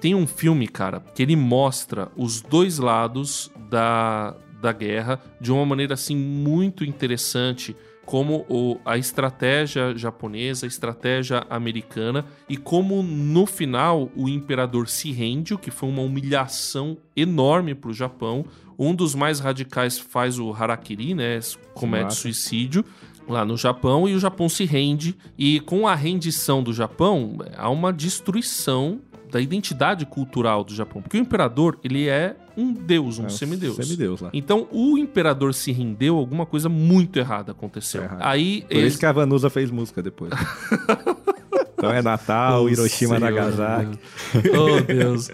Tem um filme, cara, que ele mostra os dois lados da guerra de uma maneira assim muito interessante, como a estratégia japonesa, a estratégia americana, e como no final o imperador se rende, o que foi uma humilhação enorme para o Japão. Um dos mais radicais faz o harakiri, né, comete suicídio lá no Japão, e o Japão se rende, e com a rendição do Japão há uma destruição da identidade cultural do Japão, porque o imperador, ele é um deus, um semideus. Semideus lá. Então, o imperador se rendeu, alguma coisa muito errada aconteceu. Aí, por isso que a Vanusa fez música depois. Então é Natal, Hiroshima, Nagasaki. Oh, Deus.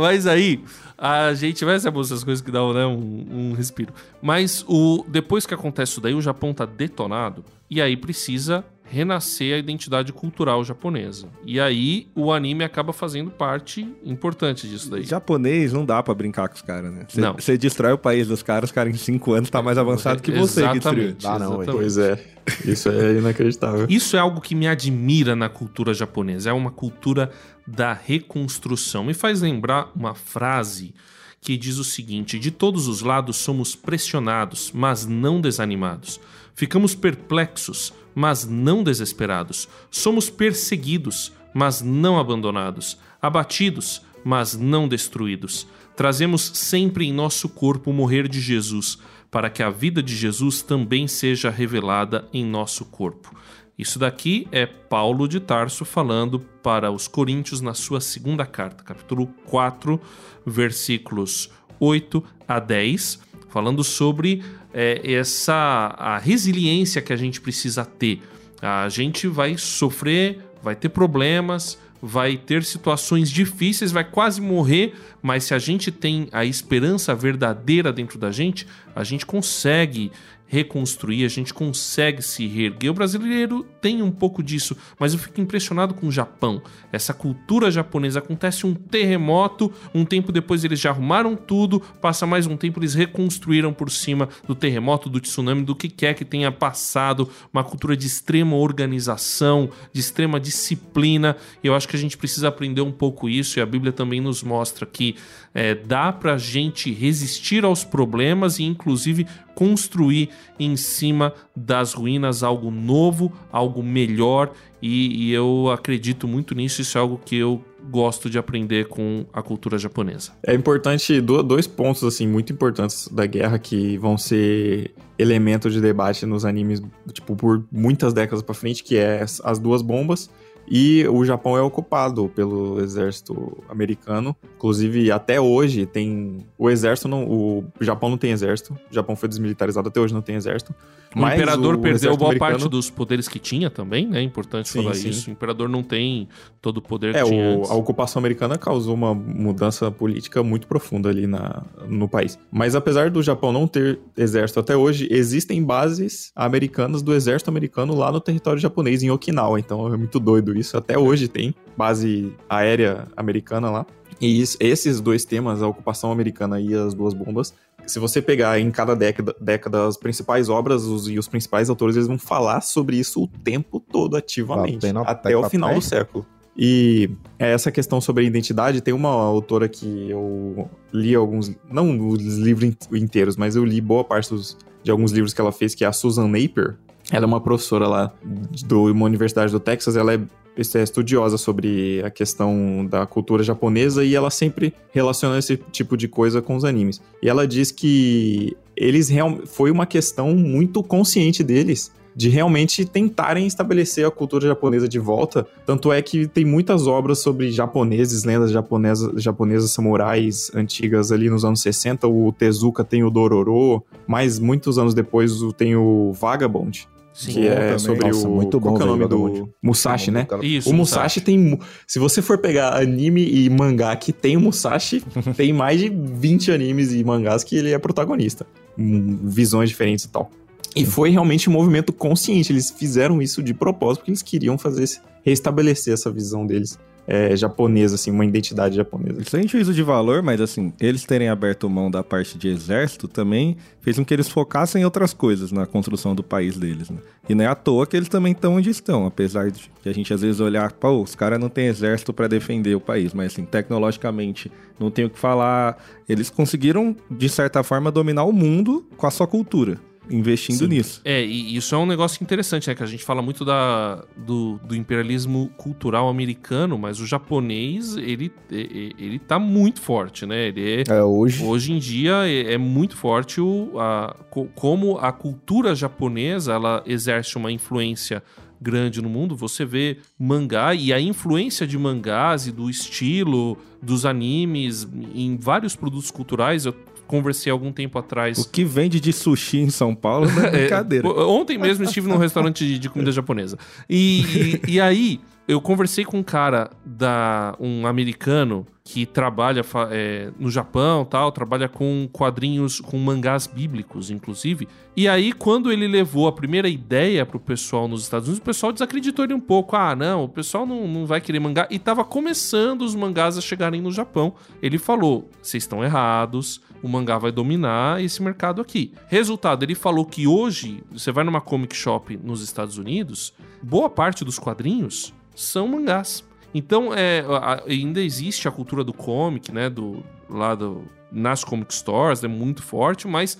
Mas aí, a gente vai saber essas coisas que dão, né, um respiro. Mas depois que acontece isso daí, o Japão tá detonado, e aí precisa renascer a identidade cultural japonesa. E aí, o anime acaba fazendo parte importante disso daí. Japonês não dá pra brincar com os caras, né? Você destrói o país dos caras, os caras em 5 anos tá mais avançado que você. Exatamente. Que exatamente. Pois é. Isso é inacreditável. Isso é algo que me admira na cultura japonesa. É uma cultura da reconstrução. Me faz lembrar uma frase que diz o seguinte: de todos os lados somos pressionados, mas não desanimados. Ficamos perplexos, mas não desesperados. Somos perseguidos, mas não abandonados. Abatidos, mas não destruídos. Trazemos sempre em nosso corpo o morrer de Jesus, para que a vida de Jesus também seja revelada em nosso corpo. Isso daqui é Paulo de Tarso falando para os Coríntios na sua segunda carta, capítulo 4, versículos 8 a 10, falando sobre a resiliência que a gente precisa ter. A gente vai sofrer, vai ter problemas, vai ter situações difíceis, vai quase morrer, mas se a gente tem a esperança verdadeira dentro da gente, a gente consegue reconstruir, a gente consegue se reerguer. O brasileiro tem um pouco disso, mas eu fico impressionado com o Japão. Essa cultura japonesa, acontece um terremoto, um tempo depois eles já arrumaram tudo, passa mais um tempo, eles reconstruíram por cima do terremoto, do tsunami, do que quer que tenha passado. Uma cultura de extrema organização, de extrema disciplina. Eu acho que a gente precisa aprender um pouco isso, e a Bíblia também nos mostra que dá pra gente resistir aos problemas e inclusive construir em cima das ruínas algo novo, algo melhor, e eu acredito muito nisso. Isso é algo que eu gosto de aprender com a cultura japonesa. É importante, dois pontos assim, muito importantes da guerra, que vão ser elementos de debate nos animes tipo, por muitas décadas pra frente, que é as duas bombas. E o Japão é ocupado pelo exército americano. Inclusive, até hoje, o Japão não tem exército. O Japão foi desmilitarizado, até hoje não tem exército. O imperador perdeu boa parte dos poderes que tinha também, né? É importante falar isso. O imperador não tem todo o poder que tinha antes. A ocupação americana causou uma mudança política muito profunda ali no país. Mas apesar do Japão não ter exército até hoje, existem bases americanas do exército americano lá no território japonês, em Okinawa. Então é muito doido isso. Até hoje tem base aérea americana lá. E esses dois temas, a ocupação americana e as duas bombas, se você pegar em cada década as principais obras e os principais autores, eles vão falar sobre isso o tempo todo ativamente, até o final do século. E essa questão sobre a identidade, tem uma autora que eu li alguns, não os livros inteiros, mas eu li boa parte de alguns livros que ela fez, que é a Susan Napier. Ela é uma professora lá de uma universidade do Texas, ela é estudiosa sobre a questão da cultura japonesa, e ela sempre relaciona esse tipo de coisa com os animes. E ela diz que foi uma questão muito consciente deles de realmente tentarem estabelecer a cultura japonesa de volta. Tanto é que tem muitas obras sobre japoneses, lendas japonesas, samurais antigas ali nos anos 60. O Tezuka tem o Dororo, mas muitos anos depois tem o Vagabond. Sim, que é sobre muito bom, qual é o nome do Musashi, né? Isso, o Musashi tem... Se você for pegar anime e mangá que tem o Musashi, tem mais de 20 animes e mangás que ele é protagonista. Visões diferentes e tal. E foi realmente um movimento consciente. Eles fizeram isso de propósito porque eles queriam restabelecer essa visão deles japonesa, assim, uma identidade japonesa. Sem juízo de valor, mas assim, eles terem aberto mão da parte de exército também fez com que eles focassem em outras coisas na construção do país deles, né? E não é à toa que eles também estão onde estão, apesar de a gente às vezes olhar, pô, os caras não têm exército pra defender o país, mas assim, tecnologicamente não tem o que falar, eles conseguiram, de certa forma, dominar o mundo com a sua cultura. Investindo Sim. nisso. É, e isso é um negócio interessante, né? Que a gente fala muito do imperialismo cultural americano, mas o japonês, ele tá muito forte, né? Ele hoje em dia é muito forte como a cultura japonesa, ela exerce uma influência grande no mundo. Você vê mangá e a influência de mangás e do estilo dos animes em vários produtos culturais. Eu conversei algum tempo atrás. O que vende de sushi em São Paulo não é brincadeira. Ontem mesmo estive num restaurante de comida japonesa. E aí, eu conversei com um cara, um americano, que trabalha no Japão, tal, trabalha com quadrinhos, com mangás bíblicos, inclusive. E aí, quando ele levou a primeira ideia pro pessoal nos Estados Unidos, o pessoal desacreditou ele um pouco. Ah, não, o pessoal não vai querer mangá. E tava começando os mangás a chegarem no Japão. Ele falou, vocês estão errados, o mangá vai dominar esse mercado aqui. Resultado, ele falou que hoje, você vai numa comic shop nos Estados Unidos, boa parte dos quadrinhos são mangás. Então, ainda existe a cultura do comic, né, nas comic stores, é muito forte, mas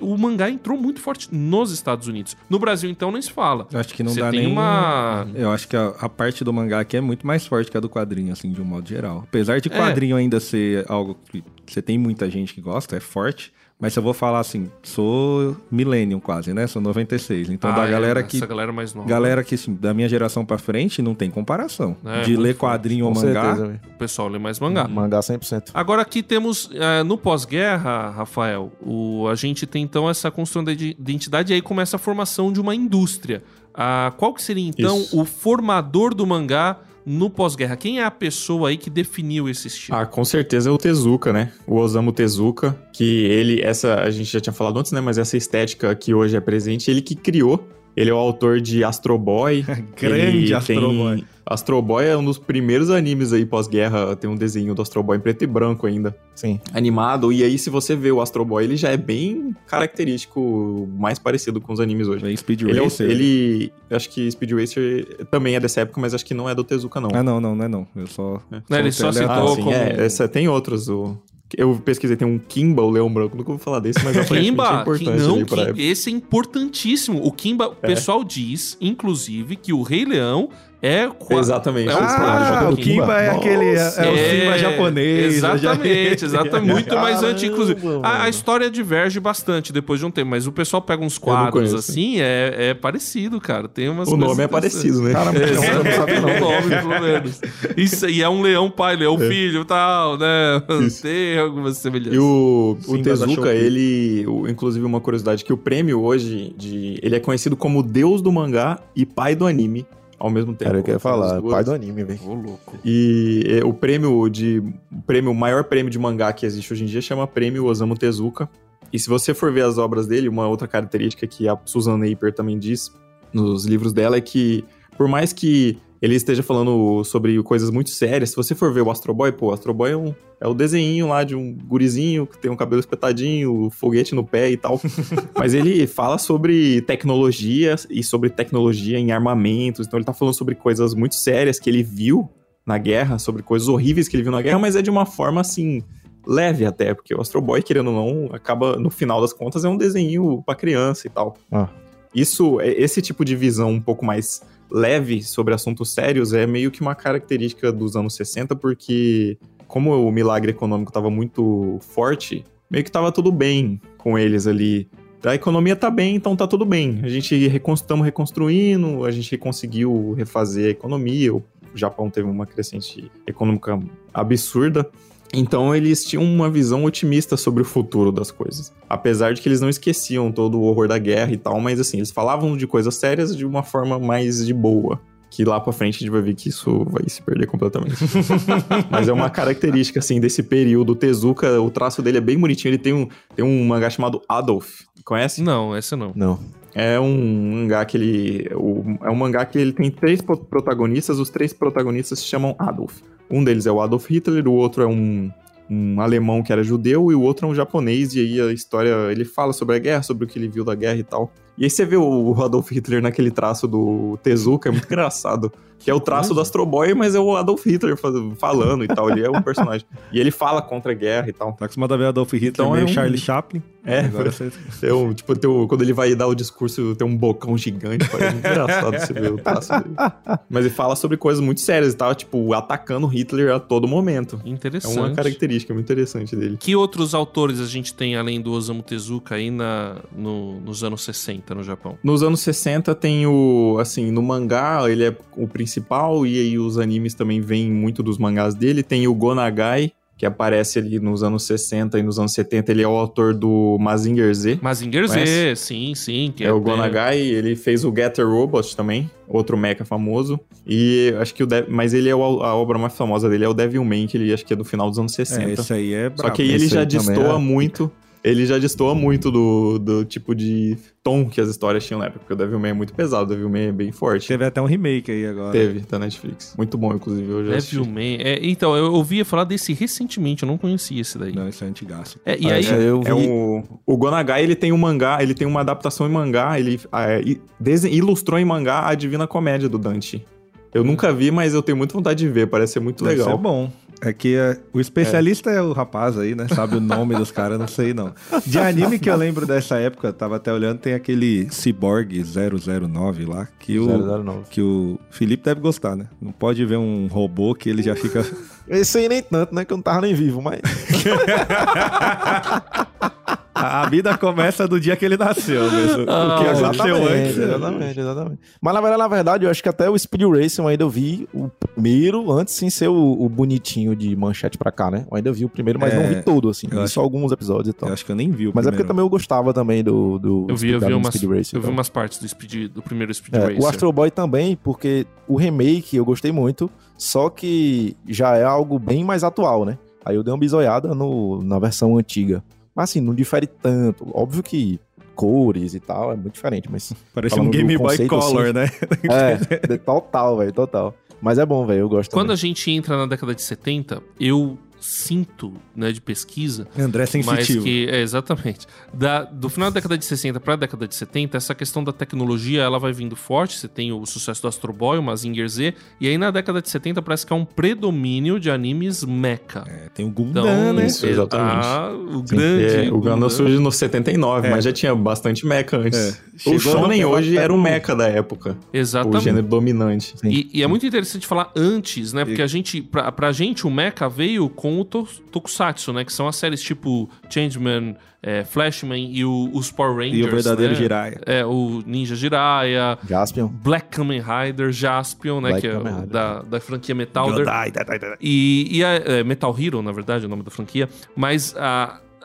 o mangá entrou muito forte nos Estados Unidos. No Brasil, então, nem se fala. Eu acho que não Você dá tem nem... uma... Eu acho que a parte do mangá aqui é muito mais forte que a do quadrinho, assim, de um modo geral. Apesar de quadrinho ainda ser algo que você tem muita gente que gosta, é forte, mas se eu vou falar assim, sou millennium quase, né? Sou 96. Então, da galera que... Essa galera mais nova. Galera que, assim, da minha geração pra frente, não tem comparação. De ler quadrinho ou mangá. Certeza, o pessoal lê mais mangá. Mangá 100%. Agora aqui temos, no pós-guerra, Rafael, a gente tem, então, essa construção de identidade e aí começa a formação de uma indústria. Qual que seria, então, o formador do mangá no pós-guerra? Quem é a pessoa aí que definiu esse estilo? Com certeza é o Tezuka, né? O Osamu Tezuka, que a gente já tinha falado antes, né? Mas essa estética que hoje é presente, ele que criou. Ele é o autor de Astro Boy. Grande Astro Boy. Astro Boy é um dos primeiros animes aí pós-guerra. Tem um desenho do Astro Boy em preto e branco ainda. Sim. Animado. E aí, se você vê o Astro Boy, ele já é bem característico, mais parecido com os animes hoje. Bem Speed Racer. Acho que Speed Racer também é dessa época, mas acho que não é do Tezuka, não. Ah, não é não. Eu só... Não, ele só citou como... tem outros, Eu pesquisei, tem um Kimba, o Leão Branco, nunca vou falar desse, mas Kimba, é importante. Esse é importantíssimo. O Kimba, o pessoal diz, inclusive, que o Rei Leão é... Exatamente. O Kimba é aquele... É o Kimba japonês. Exatamente. Muito mais antigo, inclusive. A história diverge bastante depois de um tempo, mas o pessoal pega uns quadros assim, é parecido, cara. Tem umas o nome é parecido, né? Cara, não sabe não. O nome, pelo menos. Isso, e é um leão pai, leão filho e tal, né? Tem algumas semelhanças. E o Tezuka, ele... Inclusive, uma curiosidade, que o prêmio hoje, ele é conhecido como Deus do Mangá e Pai do Anime. Ao mesmo tempo. Cara, eu quero falar, pai do anime, velho. Ô, louco. E o maior prêmio de mangá que existe hoje em dia chama Prêmio Osamu Tezuka. E se você for ver as obras dele, uma outra característica que a Susan Napier também diz nos livros dela é que, por mais que ele esteja falando sobre coisas muito sérias, se você for ver o Astro Boy, o Astro Boy é o desenho lá de um gurizinho que tem um cabelo espetadinho, foguete no pé e tal. Mas ele fala sobre tecnologias e sobre tecnologia em armamentos. Então ele tá falando sobre coisas muito sérias que ele viu na guerra, sobre coisas horríveis que ele viu na guerra, mas é de uma forma, assim, leve até. Porque o Astro Boy, querendo ou não, acaba, no final das contas, é um desenho pra criança e tal. Esse tipo de visão um pouco mais leve sobre assuntos sérios é meio que uma característica dos anos 60, porque como o milagre econômico estava muito forte, meio que estava tudo bem com eles ali. A economia tá bem, então tá tudo bem. A gente estamos reconstruindo, a gente conseguiu refazer a economia, o Japão teve uma crescente econômica absurda. Então eles tinham uma visão otimista sobre o futuro das coisas. Apesar de que eles não esqueciam todo o horror da guerra e tal, mas assim, eles falavam de coisas sérias de uma forma mais de boa. Que lá pra frente a gente vai ver que isso vai se perder completamente. Mas é uma característica, assim, desse período. O Tezuka, o traço dele é bem bonitinho. Ele tem um mangá chamado Adolf. Conhece? Não, esse não. É um mangá que ele... É um mangá que ele tem 3 protagonistas. Os 3 protagonistas se chamam Adolf. Um deles é o Adolf Hitler, o outro é um alemão que era judeu e o outro é um japonês. E aí a história... Ele fala sobre a guerra, sobre o que ele viu da guerra e tal. E aí você vê o Adolf Hitler naquele traço do Tezuka, é muito engraçado. Que é o traço do Astro Boy, mas é o Adolf Hitler falando e tal. Ele é um personagem. E ele fala contra a guerra e tal. Tá acostumado a ver Adolf Hitler, então, meio Charlie Chaplin. É, tipo, quando ele vai dar o discurso, tem um bocão gigante, parece engraçado você ver o traço dele. Mas ele fala sobre coisas muito sérias e tal, tipo, atacando Hitler a todo momento. Interessante. É uma característica muito interessante dele. Que outros autores a gente tem, além do Osamu Tezuka, aí nos anos 60, no Japão? Nos anos 60 tem o, assim, no mangá, ele é o principal, e aí os animes também vêm muito dos mangás dele. Tem o Go Nagai, que aparece ali nos anos 60 e nos anos 70, ele é o autor do Mazinger Z. Mazinger Z, sim. Que é o Go Nagai, ele fez o Getter Robot também, outro mecha famoso. E acho que mas ele é a obra mais famosa dele, é o Devilman, que ele acho que é do final dos anos 60. Esse aí é brabo. Só que aí ele já destoa muito... Ele já destoa muito do tipo de tom que as histórias tinham na época, porque o Devilman é muito pesado, o Devilman é bem forte. Teve até um remake aí agora. Teve, tá na Netflix. Muito bom, inclusive. Devilman, então, eu ouvia falar desse recentemente, eu não conhecia esse daí. Não, esse é antigaço. O Go Nagai, ele tem um mangá, ele tem uma adaptação em mangá, ele ilustrou em mangá a Divina Comédia do Dante. Eu nunca vi, mas eu tenho muita vontade de ver, parece ser muito legal. Deve ser bom. É que o especialista é o rapaz aí, né? Sabe o nome dos caras, não sei não. De anime que eu lembro dessa época, eu tava até olhando, tem aquele Cyborg 009 lá, que o Felipe deve gostar, né? Não pode ver um robô que ele já fica... Esse aí nem tanto, né? Que eu não tava nem vivo, mas... A vida começa do dia que ele nasceu mesmo. O que aconteceu antes. Exatamente. Mas na verdade, eu acho que até o Speed Racing ainda eu vi o primeiro, antes sem ser o bonitinho de manchete pra cá, né? Eu ainda vi o primeiro, mas não vi todo, assim. Vi só alguns episódios e tal. Eu acho que eu nem vi o primeiro. Mas é porque também eu gostava também do Speed Racing. Eu vi umas partes do primeiro Speed Racing. O Astro Boy também, porque o remake eu gostei muito, só que já é algo bem mais atual, né? Aí eu dei uma bisoiada na versão antiga. Mas assim, não difere tanto. Óbvio que cores e tal é muito diferente, mas... Parece um Game Boy Color, assim, né? É, total, velho, total. Mas é bom, velho, eu gosto. Quando a gente entra na década de 70, eu sinto, né, de pesquisa... André sensitivo. Exatamente. Do final da década de 60 pra década de 70, essa questão da tecnologia, ela vai vindo forte. Você tem o sucesso do Astro Boy, o Mazinger Z, e aí na década de 70 parece que há um predomínio de animes mecha. Tem o Gundam, né? Isso, exatamente. O Gundam surge no 79, mas já tinha bastante mecha antes. O shonen hoje era o mecha da época. Exatamente. O gênero dominante. E é muito interessante falar antes, né? Porque pra gente, o mecha veio com o Tokusatsu, né? Que são as séries tipo Changeman, Flashman e os Power Rangers. E o verdadeiro, né? Jiraiya. O Ninja Jiraiya. Jaspion. Black Kamen Rider, Jaspion, né? Black que Kamen Rider. Da franquia Metal Hero. Metal Hero, na verdade, é o nome da franquia. Mas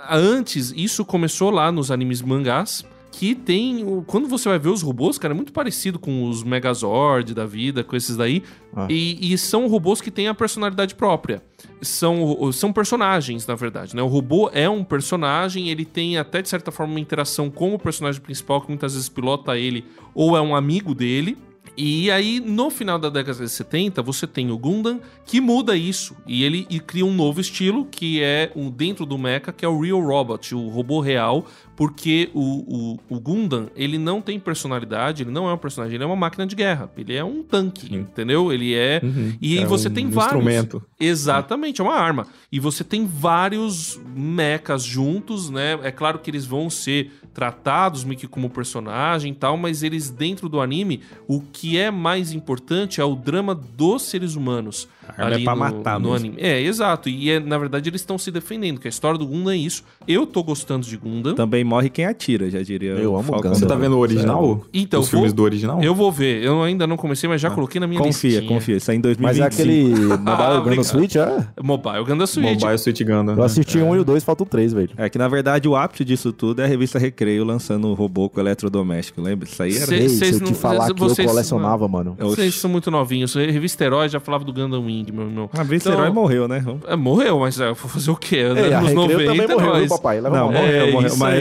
antes, isso começou lá nos animes mangás. Que tem... Quando você vai ver os robôs, cara, é muito parecido com os Megazord da vida, com esses daí. E são robôs que têm a personalidade própria. São personagens, na verdade, né? O robô é um personagem, ele tem até, de certa forma, uma interação com o personagem principal, que muitas vezes pilota ele ou é um amigo dele. E aí, no final da década de 70, você tem o Gundam, que muda isso. E ele cria um novo estilo, que é dentro do mecha, que é o Real Robot, o robô real. Porque o Gundam, ele não tem personalidade, ele não é um personagem, ele é uma máquina de guerra. Ele é um tanque, entendeu? Ele é... E você tem vários... instrumento. Exatamente, é uma arma. E você tem vários mechas juntos, né? É claro que eles vão ser tratados meio que como personagem e tal, mas eles, dentro do anime, o que é mais importante é o drama dos seres humanos. A arma ali é pra matar no anime. Exato. E na verdade, eles estão se defendendo, que a história do Gundam é isso. Eu tô gostando de Gundam. Também morre quem atira, já diria. Eu amo Gundam. Você tá vendo o original? Então, os filmes do original? Eu vou ver. Eu ainda não comecei, mas já coloquei na minha listinha. Confia. Isso aí em 2025. Mas é aquele Mobile Gundam Switch, Mobile Gandam Switch. Mobile Switch Gundam. Eu assisti 1 e o 2, falta o 3, velho. É que na verdade o ápice disso tudo é a revista Recreio. recreio lançando robô com eletrodoméstico, lembra? Isso aí era... Se eu te falar que eu colecionava, mano. Vocês são muito novinhos. A revista Herói já falava do Gundam Wing, meu irmão. A revista Herói morreu, né? Morreu, mas vou fazer o quê? Anos 90, também morreu, viu, papai? Não, morreu,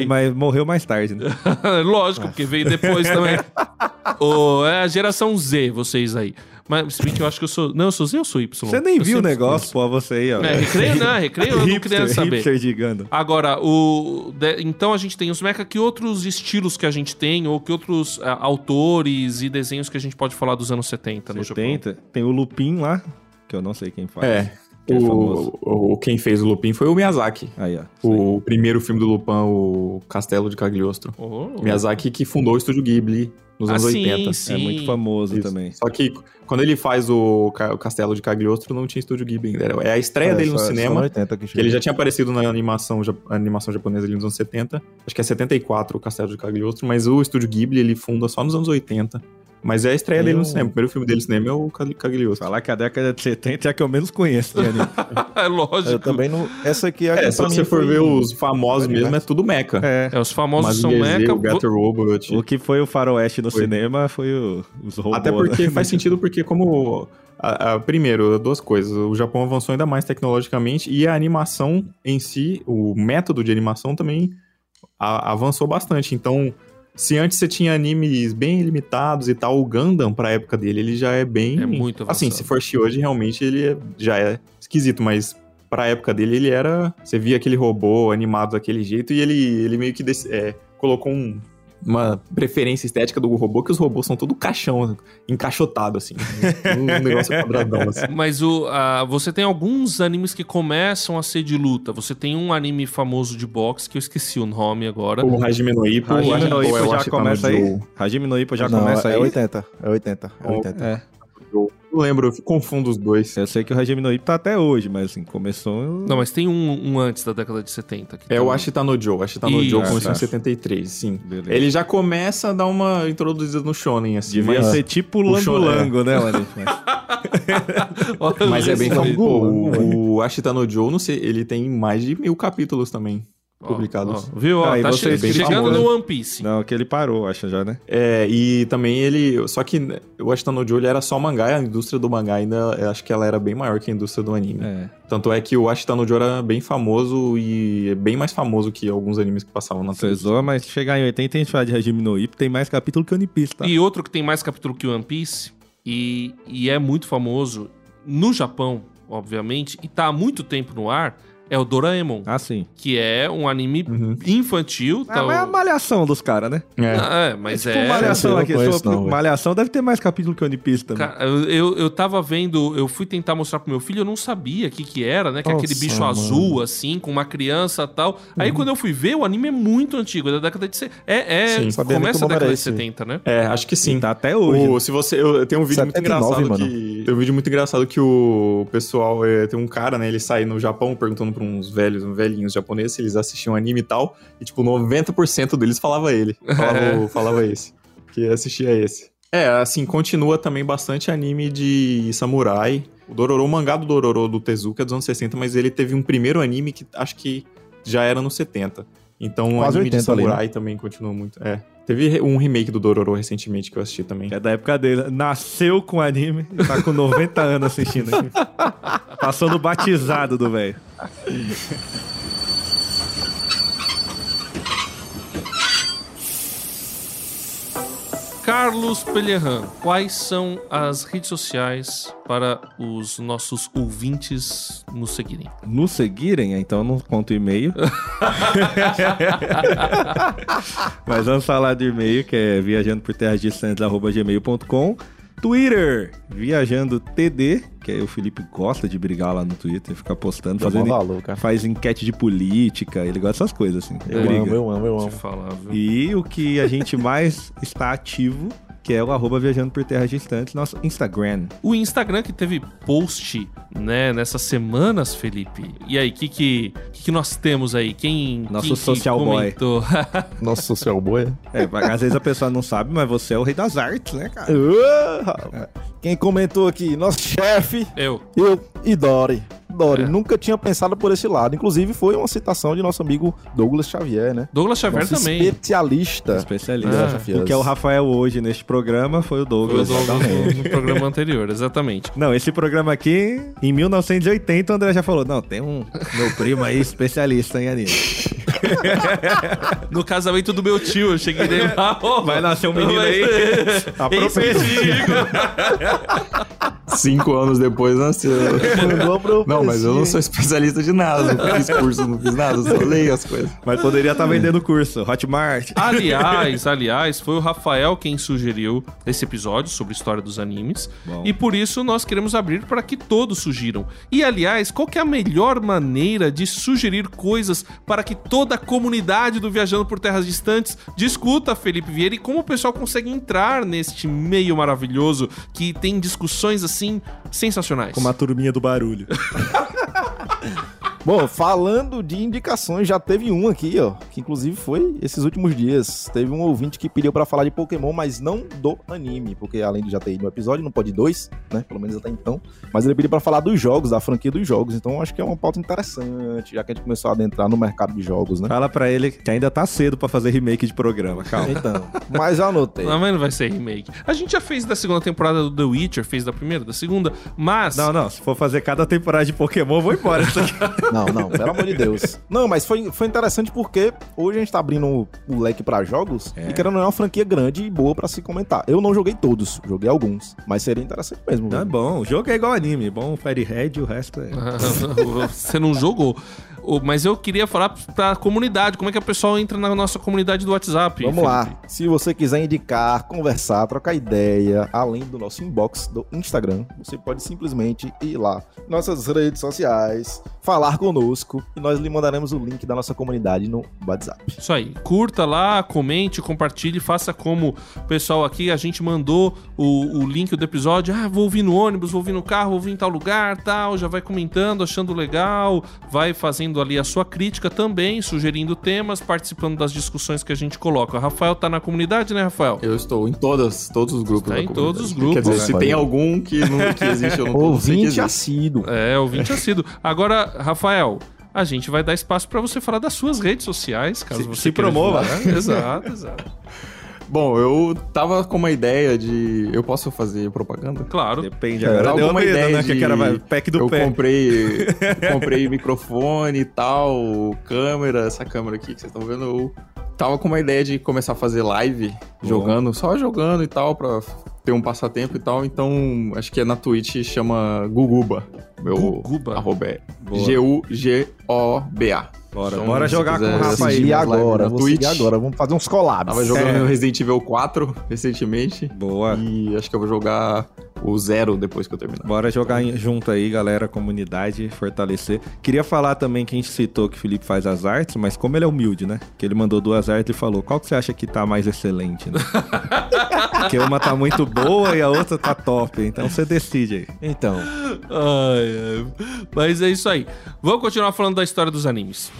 mas morreu mais tarde, né? Lógico, porque veio depois também. É a geração Z, vocês aí. Mas se bem que eu acho que eu sou... Não, eu sou Z ou sou Y? Você nem viu o negócio, pô, você aí, ó. Recreio eu não queria saber. Hipster de Gundam. Agora, então a gente tem os mecha, que outros estilos que a gente tem, ou que outros autores e desenhos que a gente pode falar dos anos 70 no Japão? 70, tem o Lupin lá, que eu não sei quem faz. Quem fez o Lupin foi o Miyazaki. O primeiro filme do Lupin, o Castelo de Cagliostro. Miyazaki que fundou o Estúdio Ghibli nos anos 80. Sim. É muito famoso também. Só que quando ele faz o Castelo de Cagliostro, não tinha Estúdio Ghibli ainda. É a estreia dele no cinema. Que ele já tinha aparecido na animação japonesa ali nos anos 70. Acho que é 74 o Castelo de Cagliostro, mas o Estúdio Ghibli ele funda só nos anos 80. Mas é a estreia dele no cinema. O primeiro filme dele no cinema é o Cagliostro. Falar que a década de 70 é a que eu menos conheço, né? É lógico. Eu também não... Essa aqui é a... se você for ver os famosos mesmo, é tudo meca. Os famosos são meca. O Gato Robot. O que foi o faroeste no cinema foi os robôs. Até porque faz sentido, porque como... primeiro, duas coisas. O Japão avançou ainda mais tecnologicamente e a animação em si, o método de animação também avançou bastante. Então... Se antes você tinha animes bem limitados e tal, o Gundam, pra época dele, ele já é bem... É muito avançado. Assim, se for hoje, realmente, ele já é esquisito, mas pra época dele, ele era... Você via aquele robô animado daquele jeito e ele meio que colocou uma preferência estética do robô, que os robôs são todo caixão, encaixotado, assim. Um negócio quadradão, assim. Mas você tem alguns animes que começam a ser de luta. Você tem um anime famoso de boxe, que eu esqueci o nome agora. O Hajime no Ippo. Hajime no Ippo já começa aí. Hajime no Ippo já começa aí. É 80. É 80. É 80. É. Eu lembro, eu confundo os dois. Eu sei que o Hajime no Ippo tá até hoje, mas assim, começou... Não, mas tem um antes da década de 70. O Ashita no Joe. O Ashita no Joe começou em 73, sim. Beleza. Ele já começa a dar uma introduzida no shonen, assim. Devia ser tipo lango-lango, né, Lani? Mas é bem famoso. O Ashita no Joe, não sei, ele tem mais de 1000 capítulos também. Publicados. Viu? Tá chegando no One Piece. Não, que ele parou, acho já, né? E também ele... Só que o Ashita no Joe era só mangá, a indústria do mangá ainda... Acho que ela era bem maior que a indústria do anime. Tanto é que o Ashita no Joe era bem famoso e é bem mais famoso que alguns animes que passavam na televisão. Mas chegar em 80 a gente fala de Hajime no Ippo, tem mais capítulo que One Piece, tá? E outro que tem mais capítulo que One Piece e é muito famoso no Japão, obviamente, e tá há muito tempo no ar... É o Doraemon. Ah, sim. Que é um anime infantil. Mas é a malhação dos caras, né? Mas é... Tipo, malhação aqui. Malhação deve ter mais capítulo que One Piece também. Cara, eu tava vendo... Eu fui tentar mostrar pro meu filho, eu não sabia o que era, né? Que aquele bicho azul, assim, com uma criança e tal. Aí, quando eu fui ver, o anime é muito antigo. É da década de... começa a década de 70, né? Acho que sim. E tá até hoje. Se você... Tem um vídeo muito engraçado que... Tem um vídeo muito engraçado que o pessoal... Tem um cara, né? Ele sai no Japão perguntando pra uns velhinhos japoneses, eles assistiam anime e tal, e tipo, 90% deles falava ele. Falava esse. Que assistia esse. Assim, continua também bastante anime de samurai. O mangá do Dororo, do Tezuka, é dos anos 60, mas ele teve um primeiro anime que acho que já era nos 70. Então, o anime de samurai ali, né? Também continua muito. Teve um remake do Dororo recentemente que eu assisti também. É da época dele. Nasceu com anime e tá com 90 anos assistindo aqui. Passou no batizado do velho. Carlos Pellerran, quais são as redes sociais para os nossos ouvintes nos seguirem? Nos seguirem? Então eu não conto e-mail. Mas vamos falar do e-mail, que é viajandoporterrasdistantes@gmail.com. Twitter, Viajando TD, que o Felipe gosta de brigar lá no Twitter, ficar postando, faz enquete de política, ele gosta dessas coisas, assim. Eu amo. Falar, e o que a gente mais está ativo, que é o @viajandoporterrasdistantes, nosso Instagram. O Instagram que teve post, né, nessas semanas, Felipe. E aí, o que nós temos aí? Nosso social boy. Nosso social boy? Às vezes a pessoa não sabe, mas você é o rei das artes, né, cara? Quem comentou aqui? Nosso chefe. Eu. E Dori. adoro. É. Nunca tinha pensado por esse lado. Inclusive, foi uma citação de nosso amigo Douglas Xavier, né? Douglas Xavier nosso também. Especialista. O que é o Rafael hoje neste programa foi o Douglas. Foi o Douglas no programa anterior, exatamente. Não, esse programa aqui, em 1980, o André já falou, não, tem um meu primo aí especialista em anime. No casamento do meu tio, eu cheguei dele lá, oh, vai nascer um menino aí. A 5 anos depois nasceu. Não, mas eu não sou especialista de nada, não fiz curso, não fiz nada, só leio as coisas. Mas poderia estar vendendo curso, Hotmart. Aliás, foi o Rafael quem sugeriu esse episódio sobre história dos animes. Bom. E por isso nós queremos abrir para que todos sugiram. E aliás, qual que é a melhor maneira de sugerir coisas para que toda a comunidade do Viajando por Terras Distantes discuta, Felipe Vieira, e como o pessoal consegue entrar neste meio maravilhoso que tem discussões assim sensacionais. Como a turminha do barulho. Bom, falando de indicações, já teve um aqui, ó, que inclusive foi esses últimos dias. Teve um ouvinte que pediu pra falar de Pokémon, mas não do anime, porque além de já ter ido um episódio, não pode 2, né, pelo menos até então, mas ele pediu pra falar dos jogos, da franquia dos jogos, então acho que é uma pauta interessante, já que a gente começou a adentrar no mercado de jogos, né. Fala pra ele que ainda tá cedo pra fazer remake de programa, calma. Então, mas eu anotei. Não, mas não vai ser remake. A gente já fez da segunda temporada do The Witcher, fez da primeira, da segunda, mas... Não, se for fazer cada temporada de Pokémon, eu vou embora. Não, pelo amor de Deus. Não, mas foi interessante porque hoje a gente tá abrindo o leque pra jogos e querendo ou não é uma franquia grande e boa pra se comentar. Eu não joguei todos, joguei alguns, mas seria interessante mesmo. Tá bom, o jogo é igual anime, bom, Firehead e o resto é... Você não jogou... Mas eu queria falar pra comunidade, como é que a pessoa entra na nossa comunidade do WhatsApp? Vamos Felipe? Lá. Se você quiser indicar, conversar, trocar ideia, além do nosso inbox do Instagram, você pode simplesmente ir lá em nossas redes sociais, falar conosco e nós lhe mandaremos o link da nossa comunidade no WhatsApp. Isso aí. Curta lá, comente, compartilhe, faça como o pessoal aqui, a gente mandou o link do episódio, vou ouvir no ônibus, vou ouvir no carro, vou ouvir em tal lugar, tal, já vai comentando, achando legal, vai fazendo ali a sua crítica também, sugerindo temas, participando das discussões que a gente coloca. O Rafael tá na comunidade, né, Rafael? Eu estou em todos os grupos. Está em todos os grupos. Quer dizer, se tem algum que existe, eu não consigo. Ouvinte assíduo. Ouvinte assíduo. Agora, Rafael, a gente vai dar espaço para você falar das suas redes sociais, caso você se promova. Exato. Bom, eu tava com uma ideia de... Eu posso fazer propaganda? Claro. Depende. Agora deu uma ideia, né? Que era pack do pé. Comprei microfone e tal, câmera, essa câmera aqui que vocês estão vendo. Eu tava com uma ideia de começar a fazer live, só jogando e tal, pra ter um passatempo e tal. Então, acho que é na Twitch, chama Guguba. Guguba? Arroba. G-U-G-O-B-A. Bora jogar com o Rafa aí agora, vamos fazer uns collabs. Tava jogando Resident Evil 4 recentemente. Boa. E acho que eu vou jogar o 0 depois que eu terminar. Bora jogar junto aí, galera, comunidade, fortalecer. Queria falar também que a gente citou que o Felipe faz as artes, mas como ele é humilde, né? Que ele mandou 2 artes e falou, qual que você acha que tá mais excelente, né? Porque uma tá muito boa e a outra tá top, então você decide aí. Então. Mas é isso aí. Vamos continuar falando da história dos animes.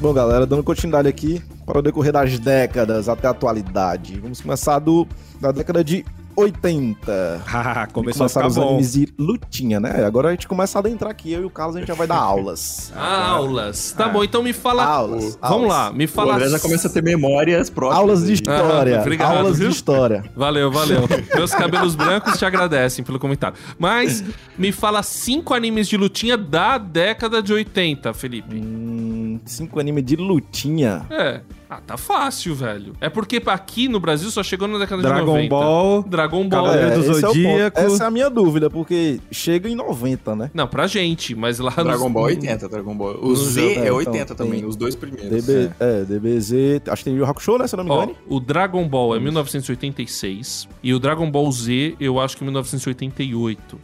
Bom, galera, dando continuidade aqui para o decorrer das décadas até a atualidade. Vamos começar da década de 80. Começou a ficar os animes de lutinha, né? Agora a gente começa a adentrar aqui, eu e o Carlos, a gente já vai dar aulas. Aulas. Tá bom, então me fala... Vamos lá, me fala... O André já começa a ter memórias próximas. Aulas de história. Obrigado, aulas de história. Valeu. Meus cabelos brancos te agradecem pelo comentário. Mas me fala 5 animes de lutinha da década de 80, Felipe. 5 animes de lutinha? Tá fácil, velho. É porque aqui no Brasil só chegou na década de 90. Dragon Ball. Cavaleiros do Zodíaco. Essa é a minha dúvida, porque chega em 90, né? Não, pra gente, mas lá... Dragon Ball 80, Dragon Ball. O Z é 80 então, também, os 2 primeiros. DBZ... Acho que tem o Yu Yu Hakusho, né? Se eu não me engano. O Dragon Ball é 1986 e o Dragon Ball Z, eu acho que 1988.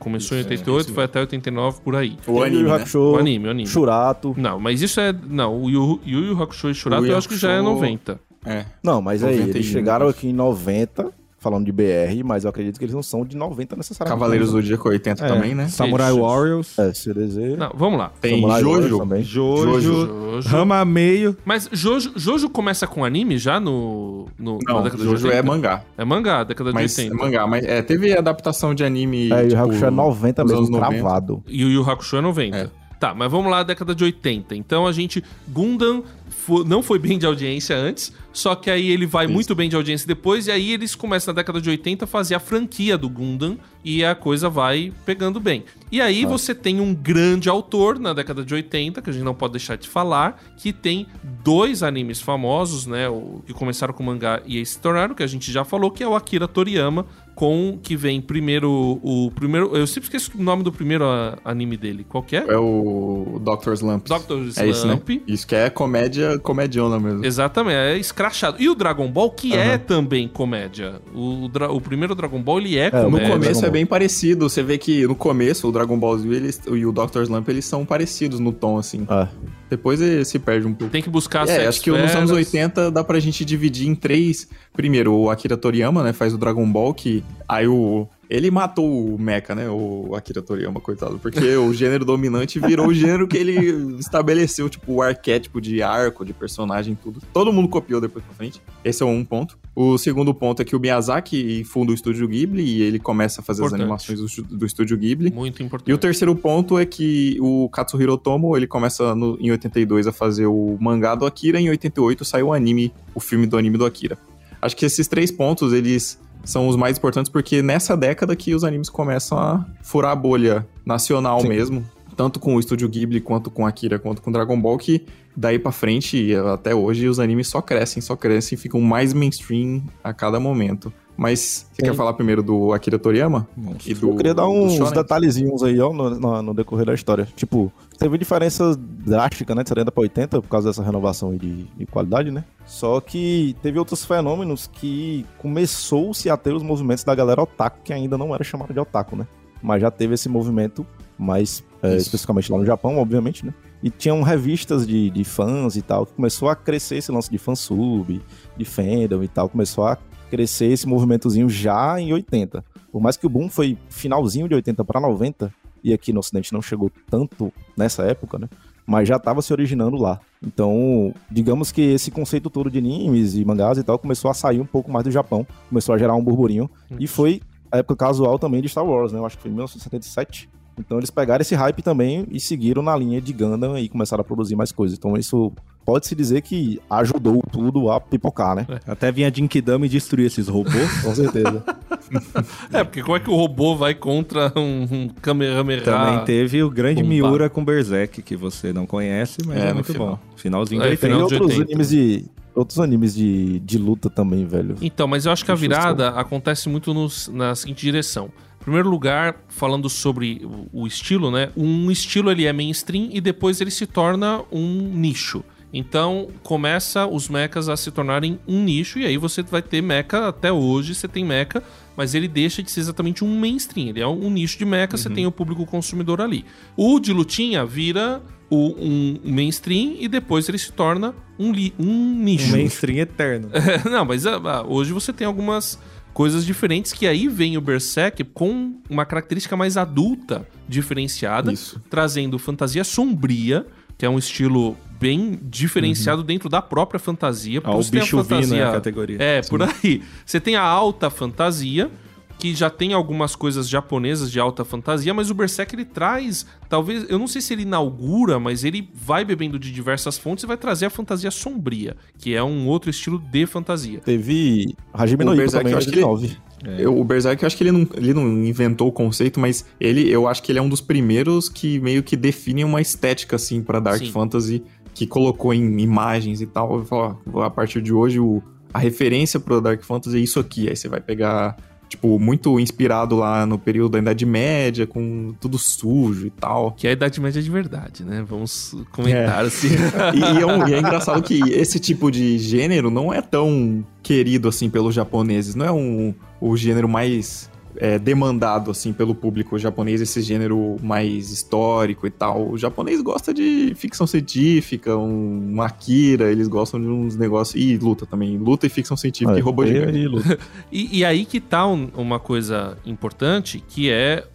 Começou em 88, foi até 89, por aí. O anime, né? O anime. Shurato. Não, mas isso é... Não, o Yu Yu Hakusho e Shurato, eu acho que já é 90. Não, mas 91. Aí, eles chegaram aqui em 90, falando de BR, mas eu acredito que eles não são de 90 necessariamente. Cavaleiros do Zodíaco 80 também, né? Samurai Warriors. CDZ. Não, vamos lá. Tem Samurai Jojo. Rama meio. Mas Jojo começa com anime já no não, na década Jojo de 80? É mangá. É mangá, década de 80. É mangá, mas teve adaptação de anime... Yu Yu Hakusho é 90 mesmo, cravado. Yu Yu Hakusho é 90. Tá, mas vamos lá, década de 80. Então a gente... Gundam não foi bem de audiência antes, só que aí ele vai muito bem de audiência depois, e aí eles começam na década de 80 a fazer a franquia do Gundam, e a coisa vai pegando bem. E aí você tem um grande autor na década de 80, que a gente não pode deixar de falar, que tem dois animes famosos, né, que começaram com mangá e aí se tornaram, que a gente já falou, que é o Akira Toriyama, que vem primeiro eu sempre esqueço o nome do primeiro anime dele. Qual que é? É o Dr. Slump. Dr. Slump. É isso, né? Isso que é comediona mesmo. Exatamente, é escrachado. E o Dragon Ball, que é também comédia. O primeiro Dragon Ball, ele é comédia. No começo é bem parecido. Você vê que no começo o Dragon Ball Z e o Dr. Slump, eles são parecidos no tom, assim. Depois ele se perde um pouco. Tem que buscar sete acho que nos anos 80 dá pra gente dividir em três. Primeiro, o Akira Toriyama, né, faz o Dragon Ball, que aí ele matou o Mecha, né, o Akira Toriyama, coitado, porque o gênero dominante virou o gênero que ele estabeleceu, tipo, o arquétipo de arco, de personagem, tudo. Todo mundo copiou depois pra frente. Esse é um ponto. O segundo ponto é que o Miyazaki funda o Estúdio Ghibli e ele começa a fazer as animações do Estúdio Ghibli. Muito importante. E o terceiro ponto é que o Katsuhiro Otomo, ele começa em 82 a fazer o mangá do Akira, e em 88 sai o filme do anime do Akira. Acho que esses três pontos, eles são os mais importantes, porque nessa década que os animes começam a furar a bolha nacional mesmo, tanto com o Estúdio Ghibli, quanto com Akira, quanto com Dragon Ball, que daí pra frente, até hoje, os animes só crescem, ficam mais mainstream a cada momento. Mas você quer falar primeiro do Akira Toriyama? Eu queria dar uns detalhezinhos aí, ó, no decorrer da história. Tipo, teve diferença drástica, né, de 70 pra 80, por causa dessa renovação aí de qualidade, né? Só que teve outros fenômenos que começou-se a ter os movimentos da galera otaku, que ainda não era chamada de otaku, né? Mas já teve esse movimento mais, especificamente lá no Japão, obviamente, né? E tinham revistas de fãs e tal, que começou a crescer esse lance de fansub, de fandom e tal, começou a crescer esse movimentozinho já em 80. Por mais que o boom foi finalzinho de 80 para 90, e aqui no Ocidente não chegou tanto nessa época, né? Mas já estava se originando lá. Então, digamos que esse conceito todo de animes e mangás e tal começou a sair um pouco mais do Japão, começou a gerar um burburinho, e foi a época casual também de Star Wars, né? Eu acho que foi em 1977. Então eles pegaram esse hype também e seguiram na linha de Gundam e começaram a produzir mais coisas. Então isso pode-se dizer que ajudou tudo a pipocar, né? Até vinha a Jinkidama e destruir esses robôs. Com certeza. Porque como é que o robô vai contra um Kamehameha? Também teve o grande Miura com Berserk, que você não conhece, mas é muito bom. Finalzinho de 80. Tem outros animes de luta também, velho. Então, mas eu acho que a virada acontece muito na seguinte direção. Em primeiro lugar, falando sobre o estilo, né? Um estilo, ele é mainstream e depois ele se torna um nicho. Então, começa os mechas a se tornarem um nicho, e aí você vai ter mecha, até hoje você tem mecha, mas ele deixa de ser exatamente um mainstream. Ele é um nicho de mecha, você tem o público consumidor ali. O de lutinha vira um mainstream e depois ele se torna um nicho. Um mainstream eterno. Não, mas hoje você tem algumas coisas diferentes, que aí vem o Berserk com uma característica mais adulta, diferenciada, trazendo fantasia sombria, que é um estilo bem diferenciado dentro da própria fantasia. O bicho vindo é a categoria. É, por aí. Você tem a alta fantasia, que já tem algumas coisas japonesas de alta fantasia, mas o Berserk, ele traz, talvez, eu não sei se ele inaugura, mas ele vai bebendo de diversas fontes e vai trazer a fantasia sombria, que é um outro estilo de fantasia. Teve Hajime no Ippo também, o Berserk, eu acho que ele não inventou o conceito, mas eu acho que ele é um dos primeiros que meio que define uma estética, assim, pra Dark Fantasy, que colocou em imagens e tal. Eu falo, a partir de hoje, a referência pro Dark Fantasy é isso aqui. Aí você vai pegar, tipo, muito inspirado lá no período da Idade Média, com tudo sujo e tal. Que a Idade Média é de verdade, né? Vamos comentar assim. E é engraçado que esse tipo de gênero não é tão querido, assim, pelos japoneses. Não é o gênero mais demandado, assim, pelo público japonês, esse gênero mais histórico e tal. O japonês gosta de ficção científica, um Akira, eles gostam de uns negócios... E luta também, luta e ficção científica e robô gigante. E aí que tá uma coisa importante, que é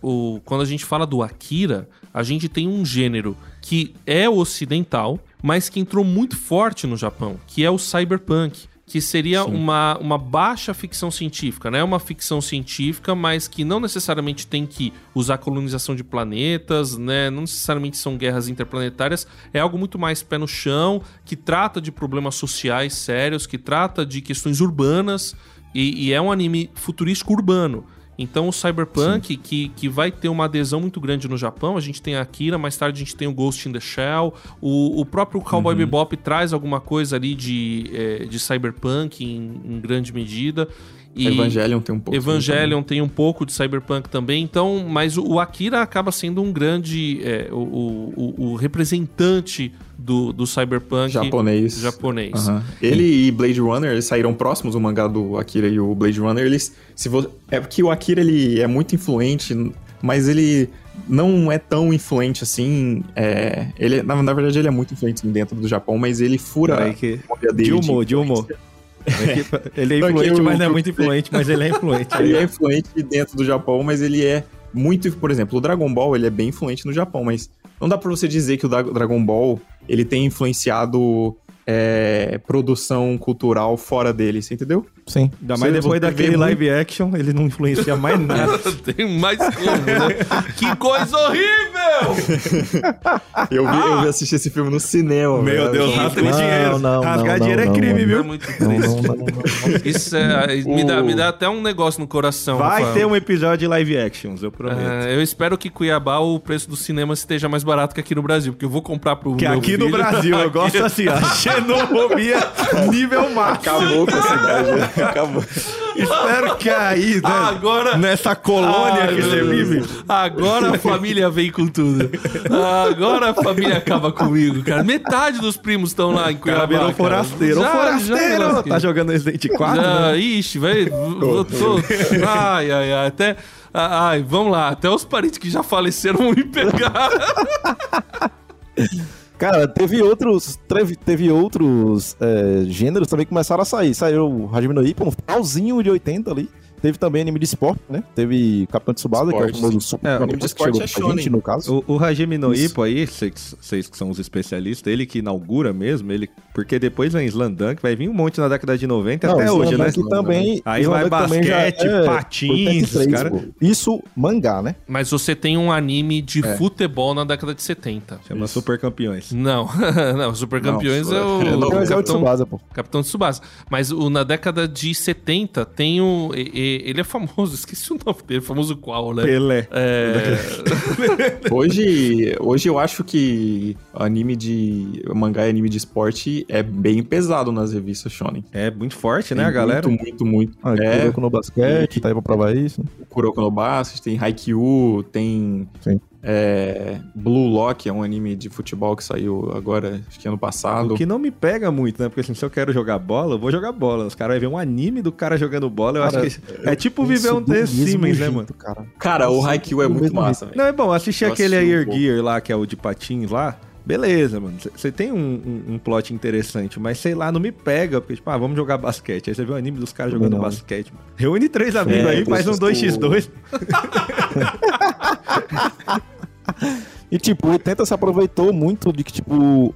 quando a gente fala do Akira, a gente tem um gênero que é ocidental, mas que entrou muito forte no Japão, que é o cyberpunk. Que seria uma baixa ficção científica, né? Uma ficção científica, mas que não necessariamente tem que usar colonização de planetas, né? Não necessariamente são guerras interplanetárias. É algo muito mais pé no chão, que trata de problemas sociais sérios, que trata de questões urbanas e é um anime futurístico urbano. Então o cyberpunk, que vai ter uma adesão muito grande no Japão, a gente tem a Akira, mais tarde a gente tem o Ghost in the Shell, o próprio Cowboy Bebop traz alguma coisa ali de cyberpunk em grande medida. E Evangelion tem um pouco. Evangelion tem um pouco de cyberpunk também, então, mas o Akira acaba sendo um grande o representante do cyberpunk japonês. Uhum. Ele e Blade Runner, eles saíram próximos, o mangá do Akira e o Blade Runner. É porque o Akira ele é muito influente, mas ele não é tão influente assim. Ele, na verdade, ele é muito influente dentro do Japão, mas ele fura a cópia dele. Ele é influente, mas não é muito influente, mas ele é influente. Ele é influente dentro do Japão, mas ele é muito... Por exemplo, o Dragon Ball, ele é bem influente no Japão, mas não dá pra você dizer que o Dragon Ball, ele tem influenciado produção cultural fora dele, você entendeu? Sim. Ainda mais depois daquele live action, ele não influencia mais nada. Tem mais como, né? Que coisa horrível! Eu assisti esse filme no cinema. Meu Deus, rasga dinheiro. Rasgar dinheiro é crime, viu? É muito triste. Isso me dá até um negócio no coração. Vai ter um episódio de live actions, eu prometo. Eu espero que Cuiabá o preço do cinema esteja mais barato que aqui no Brasil, porque eu vou comprar pro meu filho. Que aqui no Brasil, eu gosto assim, ó. Xenofobia nível máximo. Acabou com a cidade. Acabou. Espero que aí, né, agora, nessa colônia que você vive... Agora a família vem com tudo. Agora a família acaba comigo, cara. Metade dos primos estão lá em Cuiabá. Cara, forasteiro! Tá jogando Resident 4? Né? Ixi, velho. Ai. Até... Ai, vamos lá. Até os parentes que já faleceram vão me pegar. Cara, teve outros gêneros também que começaram a sair. Saiu o Hajime no Ippo, um finalzinho de 80 ali. Teve também anime de esporte, né? Teve Capitão Tsubasa, que é o famoso super anime de esporte, que chegou pra gente, no caso. O Hajime no Ippo aí, vocês que são os especialistas, ele que inaugura mesmo, porque depois vem Slandan, que vai vir um monte na década de 90 até hoje, né? Também, aí vai basquete, patins, cara. Isso, mangá, né? Mas você tem um anime de futebol na década de 70. Chama isso. Super Campeões. Não, Super Campeões é o Capitão Tsubasa. Mas na década de 70 tem o... Ele é famoso, esqueci o nome dele, famoso qual, né? Pelé. Hoje eu acho que mangá e anime de esporte é bem pesado nas revistas shonen. É muito forte, né, a galera? Muito. Kuroko no Basket, tá aí pra provar isso. Kuroko no Basket, tem Haikyuu, tem... Sim. Blue Lock é um anime de futebol que saiu agora, acho que ano passado. O que não me pega muito, né? Porque assim, se eu quero jogar bola, eu vou jogar bola. Os caras vão ver um anime do cara jogando bola. Acho que é tipo viver um The Sims, né, mano? Cara, o Haikyuu é muito massa, velho. Não, é bom, assistir aquele Air Gear lá, que é o de patins lá. Beleza, mano. Você tem um plot interessante, mas sei lá, não me pega, porque tipo, vamos jogar basquete. Aí você vê o anime dos caras jogando basquete. Mano. Reúne 3 amigos aí, faz um 2x2. E tipo, o 80 se aproveitou muito de que tipo,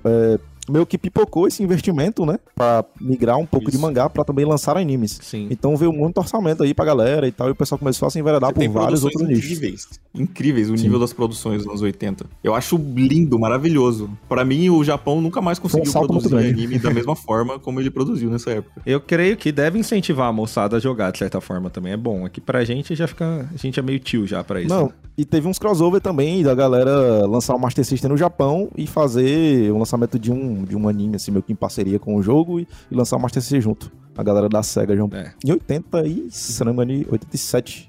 meio que pipocou esse investimento, né? Pra migrar um pouco de mangá pra também lançar animes. Sim. Então veio muito orçamento aí pra galera e tal, e o pessoal começou a se enveredar por vários outros nichos. Incríveis o nível das produções nos 80. Eu acho lindo, maravilhoso. Pra mim, o Japão nunca mais conseguiu produzir anime da mesma forma como ele produziu nessa época. Eu creio que deve incentivar a moçada a jogar, de certa forma, também. É bom. Aqui pra gente, a gente é meio tio já pra isso. Não, né? E teve uns crossover também da galera lançar o Master System no Japão e fazer o lançamento de um anime, assim, meio que em parceria com o jogo e lançar o Master System junto. A galera da SEGA, João. Em 80 e... 87.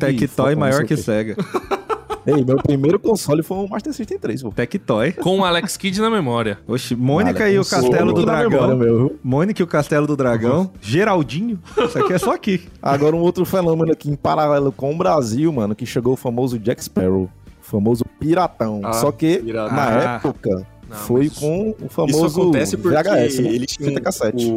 Tectoy maior que SEGA. Ei, meu primeiro console foi um Master System 3, pô. Tectoy. Com o Alex Kidd na memória. Oxi, Mônica e o Castelo do Dragão. Mônica e o Castelo do Dragão. Geraldinho. Isso aqui é só aqui. Agora um outro fenômeno aqui em paralelo com o Brasil, mano, que chegou o famoso Jack Sparrow. O famoso piratão. Só que, na época, foi com o famoso VHS. Isso acontece porque ele tinha cassete.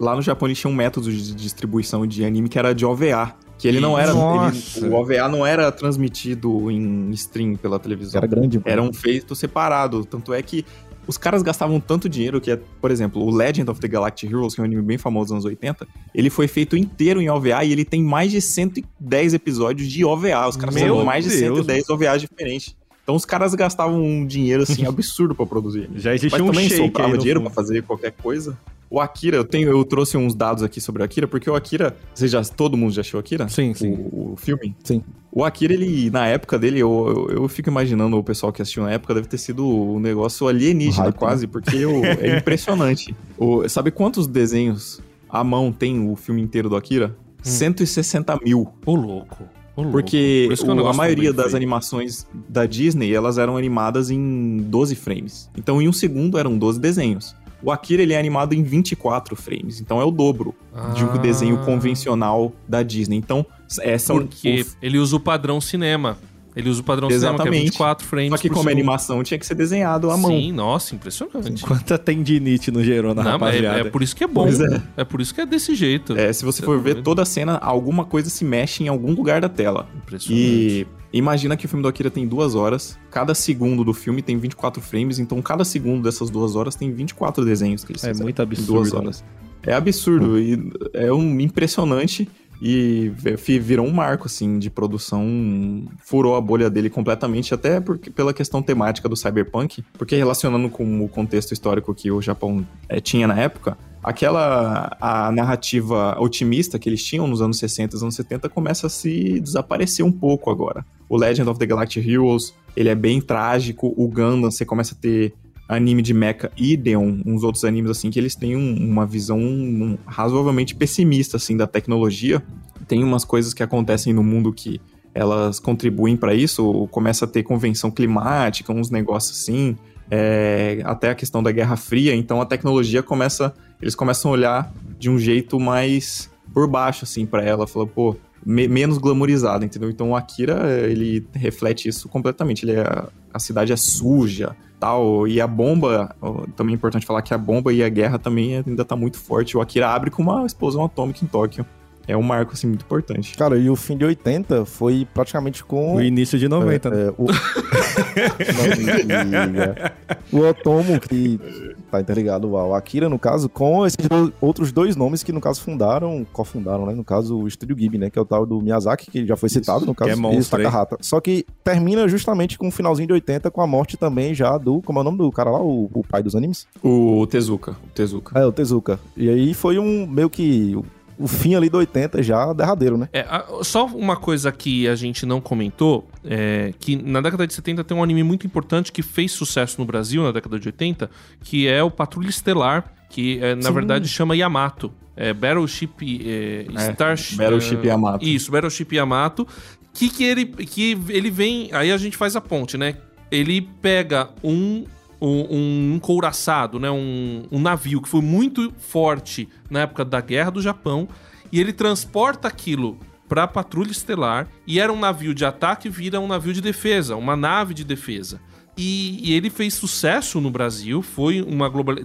Lá no Japão eles tinham um método de distribuição de anime que era de OVA. Que ele não era... Ele, o OVA não era transmitido em stream pela televisão. Era grande. Mano. Era um feito separado. Tanto é que os caras gastavam tanto dinheiro que, por exemplo, o Legend of the Galactic Heroes, que é um anime bem famoso dos anos 80, ele foi feito inteiro em OVA e ele tem mais de 110 episódios de OVA. Os caras fizeram mais de 110 OVAs diferentes. Então os caras gastavam um dinheiro, assim, absurdo pra produzir. Já existia um shake. Mas também sobrava dinheiro pra fazer qualquer coisa. O Akira, eu trouxe uns dados aqui sobre o Akira, porque o Akira, todo mundo já assistiu o Akira? Sim, sim. O filme? Sim. O Akira, ele, na época dele, eu fico imaginando o pessoal que assistiu na época, deve ter sido um negócio alienígena quase, porque é impressionante. Sabe quantos desenhos à mão tem o filme inteiro do Akira? 160 mil. Ô, louco. Porque a maioria das animações da Disney, elas eram animadas em 12 frames. Então, em um segundo, eram 12 desenhos. O Akira, ele é animado em 24 frames, então é o dobro de um desenho convencional da Disney. Então, porque ele usa o padrão cinema. Ele usa o padrão cinema, que é 24 frames. Só que como animação tinha que ser desenhado à mão. Sim, nossa, impressionante. Quanta tendinite no Gerona, rapaziada. É por isso que é bom. É por isso que é desse jeito. É, se você for ver toda a cena, alguma coisa se mexe em algum lugar da tela. Impressionante. E... imagina que o filme do Akira tem 2 horas, cada segundo do filme tem 24 frames, então cada segundo dessas 2 horas tem 24 desenhos que eles fizeram. É muito absurdo. 2 horas. É absurdo, e é impressionante, e virou um marco, assim, de produção, furou a bolha dele completamente, até pela questão temática do cyberpunk, porque relacionando com o contexto histórico que o Japão tinha na época... a narrativa otimista que eles tinham nos anos 60, anos 70, começa a se desaparecer um pouco agora. O Legend of the Galactic Heroes, ele é bem trágico. O Gundam, você começa a ter anime de mecha e Deon, uns outros animes assim, que eles têm uma visão razoavelmente pessimista, assim, da tecnologia. Tem umas coisas que acontecem no mundo que elas contribuem para isso. Começa a ter convenção climática, uns negócios assim... até a questão da Guerra Fria. Então a tecnologia eles começam a olhar de um jeito mais por baixo, assim, pra ela, falar, menos glamorizada, entendeu? Então o Akira, ele reflete isso completamente. A cidade é suja, tal, e a bomba, também é importante falar que a bomba e a guerra também ainda tá muito forte. O Akira abre com uma explosão atômica em Tóquio. É um marco, assim, muito importante. Cara, e o fim de 80 foi praticamente com... o início de 90, né? O Otomo, que tá interligado ao Akira, no caso, com esses outros 2 nomes que, no caso, cofundaram, né? No caso, o Estúdio Ghibli, né? Que é o tal do Miyazaki, que já foi citado, no caso, e o Takahata. Só que termina justamente com o finalzinho de 80, com a morte também já do... como é o nome do cara lá? O pai dos animes? O Tezuka. O Tezuka. E aí foi meio que... o fim ali do 80 já derradeiro, né? Só uma coisa que a gente não comentou, que na década de 70 tem um anime muito importante que fez sucesso no Brasil na década de 80, que é o Patrulha Estelar, que na verdade chama Yamato. Battleship Yamato. Isso, Battleship Yamato. Que ele vem... aí a gente faz a ponte, né? Ele pega um couraçado, né? Um navio que foi muito forte na época da Guerra do Japão, e ele transporta aquilo para a Patrulha Estelar, e era um navio de ataque e vira um navio de defesa, uma nave de defesa. E ele fez sucesso no Brasil, foi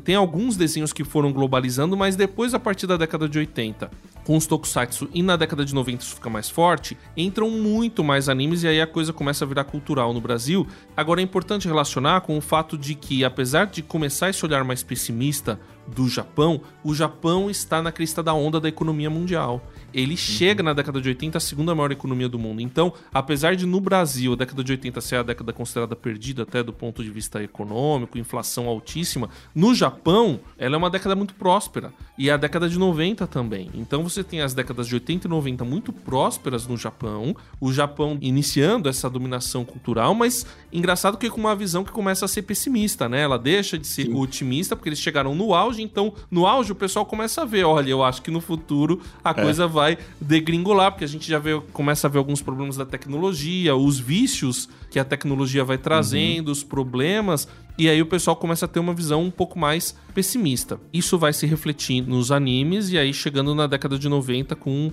tem alguns desenhos que foram globalizando, mas depois, a partir da década de 80, com os tokusatsu, e na década de 90 isso fica mais forte, entram muito mais animes, e aí a coisa começa a virar cultural no Brasil. Agora é importante relacionar com o fato de que, apesar de começar esse olhar mais pessimista do Japão, o Japão está na crista da onda da economia mundial. Ele chega na década de 80 a segunda maior economia do mundo. Então, apesar de no Brasil a década de 80 ser a década considerada perdida até do ponto de vista econômico, inflação altíssima, no Japão ela é uma década muito próspera. E a década de 90 também. Então você tem as décadas de 80 e 90 muito prósperas no Japão. O Japão iniciando essa dominação cultural, mas engraçado que com uma visão que começa a ser pessimista, né? Ela deixa de ser otimista, porque eles chegaram no auge. Então, no auge o pessoal começa a ver, olha, eu acho que no futuro a coisa vai vai degringolar, porque a gente já começa a ver alguns problemas da tecnologia, os vícios que a tecnologia vai trazendo, os problemas, e aí o pessoal começa a ter uma visão um pouco mais pessimista. Isso vai se refletindo nos animes, e aí chegando na década de 90 com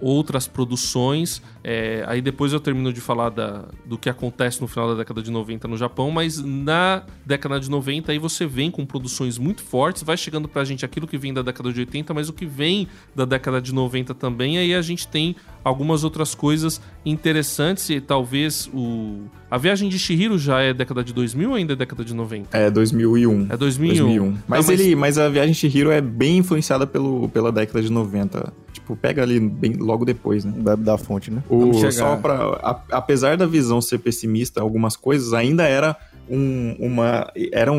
outras produções. Aí depois eu termino de falar do que acontece no final da década de 90 no Japão, mas na década de 90 aí você vem com produções muito fortes, vai chegando pra gente aquilo que vem da década de 80, mas o que vem da década de 90 também, aí a gente tem algumas outras coisas interessantes, e talvez a Viagem de Chihiro já é década de 2000 ou ainda é década de 90? É 2001. É 2001. Mas a Viagem de Chihiro é bem influenciada pela década de 90. Tipo, pega ali bem logo depois, né? Da fonte, né? Apesar da visão ser pessimista, algumas coisas ainda eram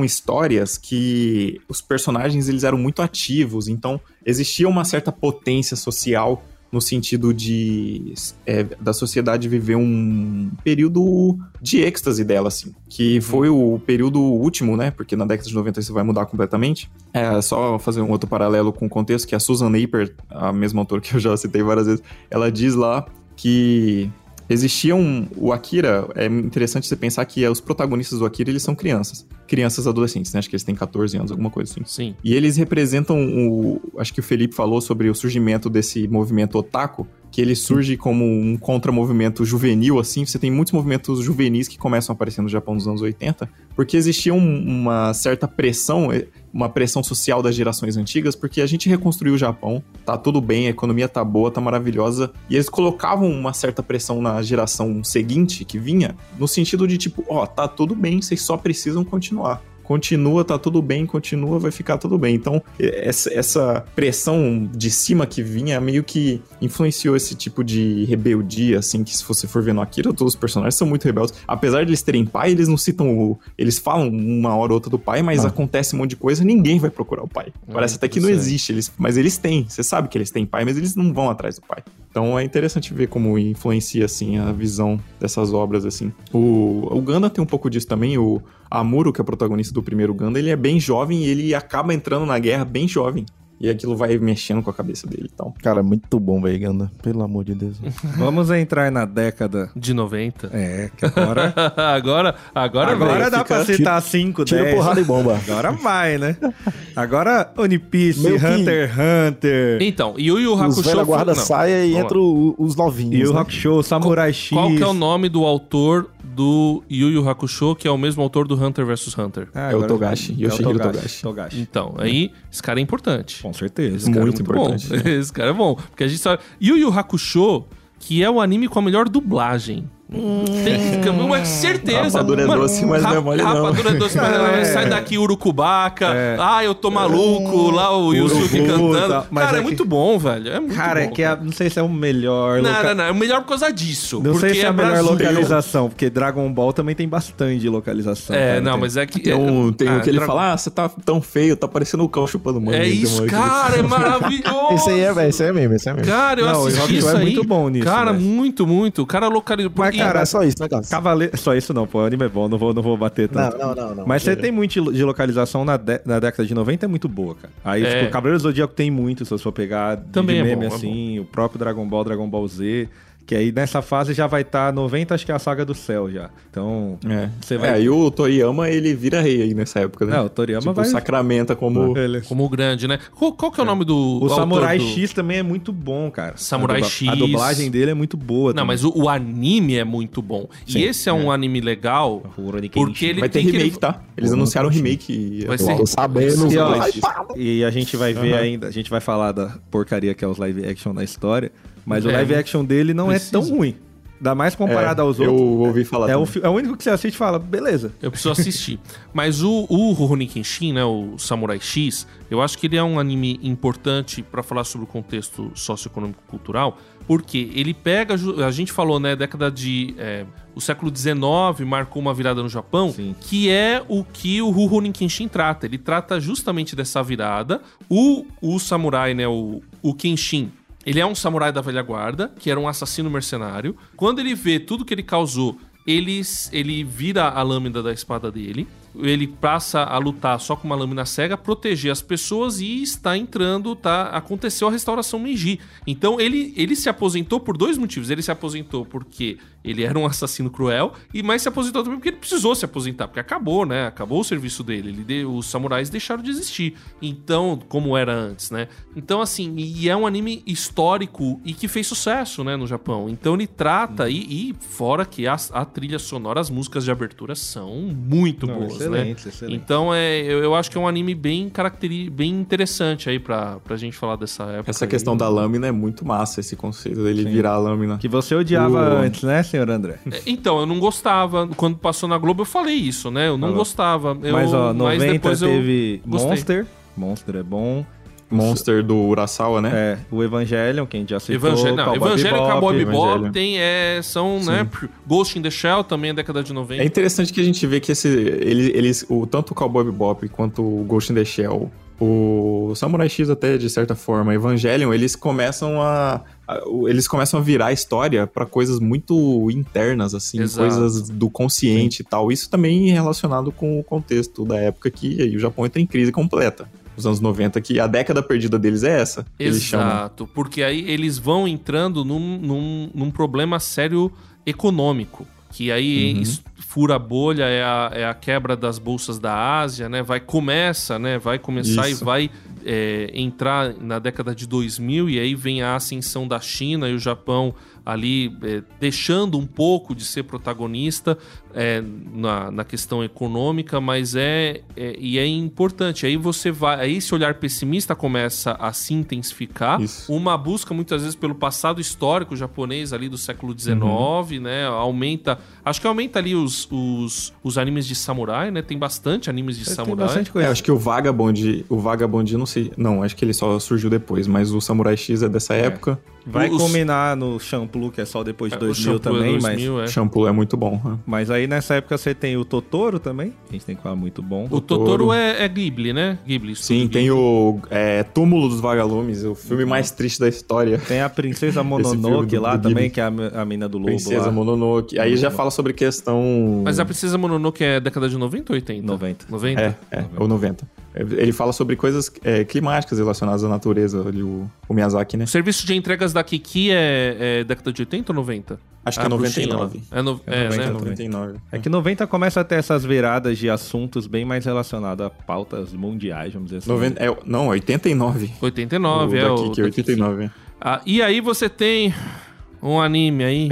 histórias que os personagens eles eram muito ativos, então existia uma certa potência social no sentido da sociedade viver um período de êxtase dela, assim. Que foi o período último, né? Porque na década de 90 isso vai mudar completamente. Só fazer um outro paralelo com o contexto, que a Susan Napier, a mesma autora que eu já citei várias vezes, ela diz lá que existia o Akira, é interessante você pensar que os protagonistas do Akira, eles são crianças. Crianças adolescentes, né? Acho que eles têm 14 anos, alguma coisa assim. Sim. E eles representam acho que o Felipe falou sobre o surgimento desse movimento otaku, que ele surge como um contramovimento juvenil, assim. Você tem muitos movimentos juvenis que começam a aparecer no Japão nos anos 80, porque existia uma certa pressão, uma pressão social das gerações antigas, porque a gente reconstruiu o Japão, tá tudo bem, a economia tá boa, tá maravilhosa, e eles colocavam uma certa pressão na geração seguinte, que vinha, no sentido de tipo, tá tudo bem, vocês só precisam continuar. Continua, tá tudo bem, continua, vai ficar tudo bem. Então, essa pressão de cima que vinha meio que influenciou esse tipo de rebeldia, assim, que se você for ver no Akira, todos os personagens são muito rebeldes. Apesar de eles terem pai, eles não citam eles falam uma hora ou outra do pai, mas acontece um monte de coisa, ninguém vai procurar o pai. Parece até que não existe, mas eles têm. Você sabe que eles têm pai, mas eles não vão atrás do pai. Então, é interessante ver como influencia, assim, a visão dessas obras, assim. O Gundam tem um pouco disso também, o Amuro, que é o protagonista do primeiro Gundam, ele é bem jovem e ele acaba entrando na guerra bem jovem. E aquilo vai mexendo com a cabeça dele e tal. Cara, muito bom, velho, Gundam. Pelo amor de Deus. Vamos entrar na década... de 90. Que agora... Agora dá pra citar 5, 10. Tira porrada e bomba. Agora vai, né? Agora One Piece, Hunter x Hunter. Então, e o Yu Yu Hakusho... os velha guarda saia e entra os novinhos. Yu Yu Hakusho, Samurai X... Qual que é o nome do autor do Yu Yu Hakusho, que é o mesmo autor do Hunter vs Hunter? É o Togashi. Yoshihiro Togashi. Então, aí, esse cara é importante. Com certeza. Muito importante. Bom. Né? Esse cara é bom. Porque a gente sabe... Yu Yu Hakusho, que é o anime com a melhor dublagem. Tem certeza. Rapadura é doce, mas não é mole não. Rapadura é doce, mas não é. Sai daqui, Urucubaca. Eu tô maluco. Lá o Yusuke cantando. Cara, é muito bom, velho. É muito bom. Não sei se é o melhor... Não. É o melhor por causa disso. Não sei se é a melhor localização, porque Dragon Ball também tem bastante localização. Mas é que... Tem o que ele fala, você tá tão feio, tá parecendo o cão chupando manga. É isso, cara, é maravilhoso. Isso aí é mesmo, isso é mesmo. Cara, eu assisti isso aí. É muito bom nisso. Cara, muito, muito. O cara localizou... Cara, é só isso, né, cara? Só isso não, pô, o anime é bom, não vou bater tanto. Não. Mas você tem muito de localização na década de 90, é muito boa, cara. Aí, tipo, o Cavaleiros do Zodíaco tem muito, se você for pegar também de meme, assim, o próprio Dragon Ball Z... Que aí nessa fase já vai estar 90, acho que é a Saga do Céu já. Então, você vai... e o Toriyama, ele vira rei aí nessa época, né? O Toriyama tipo, vai... sacramenta como o grande, né? Qual que é o nome do... O Samurai X também é muito bom, cara. Samurai X. A dublagem dele é muito boa também. Não, mas o anime é muito bom. Sim, e esse é um anime legal, porque ele vai ter remake, tá? Eles anunciaram o remake. Vai ser... Tô sabendo. E a gente vai ver ainda, a gente vai falar da porcaria que é os live action na história, mas o live action dele não é tão ruim. Ainda mais comparado aos outros. Eu ouvi falar é o único que você assiste e fala, beleza. Eu preciso assistir. Mas o Rurouni Kenshin, né, o Samurai X, eu acho que ele é um anime importante para falar sobre o contexto socioeconômico-cultural, porque ele pega... A gente falou, né, década de... o século XIX marcou uma virada no Japão, sim, que é o que o Rurouni Kenshin trata. Ele trata justamente dessa virada. O samurai, né, o Kenshin... Ele é um samurai da velha guarda, que era um assassino mercenário. Quando ele vê tudo que ele causou, ele vira a lâmina da espada dele. ele passa a lutar só com uma lâmina cega, proteger as pessoas e está entrando, tá? Aconteceu a restauração Meiji. Então ele se aposentou por dois motivos. Ele se aposentou porque ele era um assassino cruel, mas se aposentou também porque ele precisou se aposentar, porque acabou, né? Acabou o serviço dele. Os samurais deixaram de existir. Então, como era antes, né? Então, assim, e é um anime histórico e que fez sucesso, né, no Japão. Então ele trata, e fora que a trilha sonora, as músicas de abertura são muito boas. Excelente, né? Excelente. Então eu acho que é um anime bem interessante aí pra gente falar dessa época. Essa questão da lâmina é muito massa, esse conceito dele virar a lâmina. Que você odiava antes, né, senhor André? Então, eu não gostava. Quando passou na Globo eu falei isso, né? Eu não gostava. Mas ó, 90 depois teve Monster. Monster é bom. Monster do Urasawa, né? É, o Evangelion, quem já citou. Evangelion, Cowboy Bebop, tem, são, sim, né? Ghost in the Shell também é década de 90. É interessante que a gente vê que tanto o Cowboy Bebop quanto o Ghost in the Shell, o Samurai X até, de certa forma, Evangelion, eles começam a virar a história pra coisas muito internas, assim. Exato. Coisas do consciente e tal. Isso também relacionado com o contexto da época que aí o Japão entra em crise completa. Os anos 90, que a década perdida deles é essa. Exato, porque aí eles vão entrando num problema sério econômico, que aí fura a bolha, é a quebra das bolsas da Ásia, né? Vai começar isso. E vai entrar na década de 2000, e aí vem a ascensão da China e o Japão ali deixando um pouco de ser protagonista na questão econômica, mas e é importante. Aí esse olhar pessimista começa a se intensificar. Isso. Uma busca muitas vezes pelo passado histórico japonês ali do século XIX, né? Aumenta ali os animes de samurai, né? Tem bastante animes de samurai. Bastante coisa. Acho que o Vagabond, não sei, não, acho que ele só surgiu depois, mas o Samurai X é dessa época. Vai combinar no Champloo, que é só depois de 2000 também, mas... Champloo é muito bom. Né? Mas aí nessa época você tem o Totoro também, a gente tem que falar muito bom. O Totoro é Ghibli, né? Ghibli. Sim, Ghibli. Tem o Túmulo dos Vagalumes, o filme mais triste da história. Tem a Princesa Mononoke lá também, que é a mina do lobo. Princesa Mononoke. Aí já fala sobre questão... Mas a Princesa Mononoke é década de 90 ou 80? 90. Ou 90. Ele fala sobre coisas climáticas relacionadas à natureza, ali, o Miyazaki, né? O serviço de entregas da Kiki é década de 80 ou 90? Acho que é 99. É 99. É que 90 começa a ter essas viradas de assuntos bem mais relacionados a pautas mundiais, vamos dizer assim. 89. 89, o da Kiki, 89. Ah, e aí você tem... um anime aí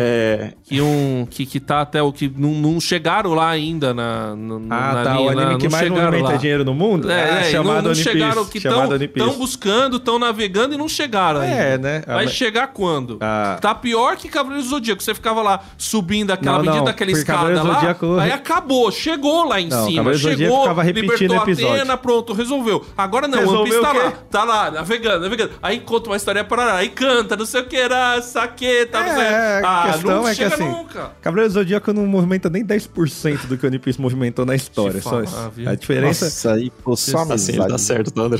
que tá até o que não chegaram lá ainda o anime que mais não aumenta dinheiro no mundo chamado One Piece. Estão buscando, estão navegando e não chegaram ainda. Né? Vai chegar quando? Tá pior que Cavaleiros do Zodíaco. Você ficava lá subindo aquela escada lá, Zodíaco... aí acabou, chegou lá em cima, chegou, libertou a Atena, pronto, resolveu. Agora não, o One Piece tá lá, navegando. Aí conta uma história paraná, aí canta, não sei o que era, saqueta. A questão é que assim, Cavaleiros do Zodíaco não movimenta nem 10% do que o One Piece movimentou na história, só isso. A diferença... Nossa, aí pô, só assim, ele tá certo, André.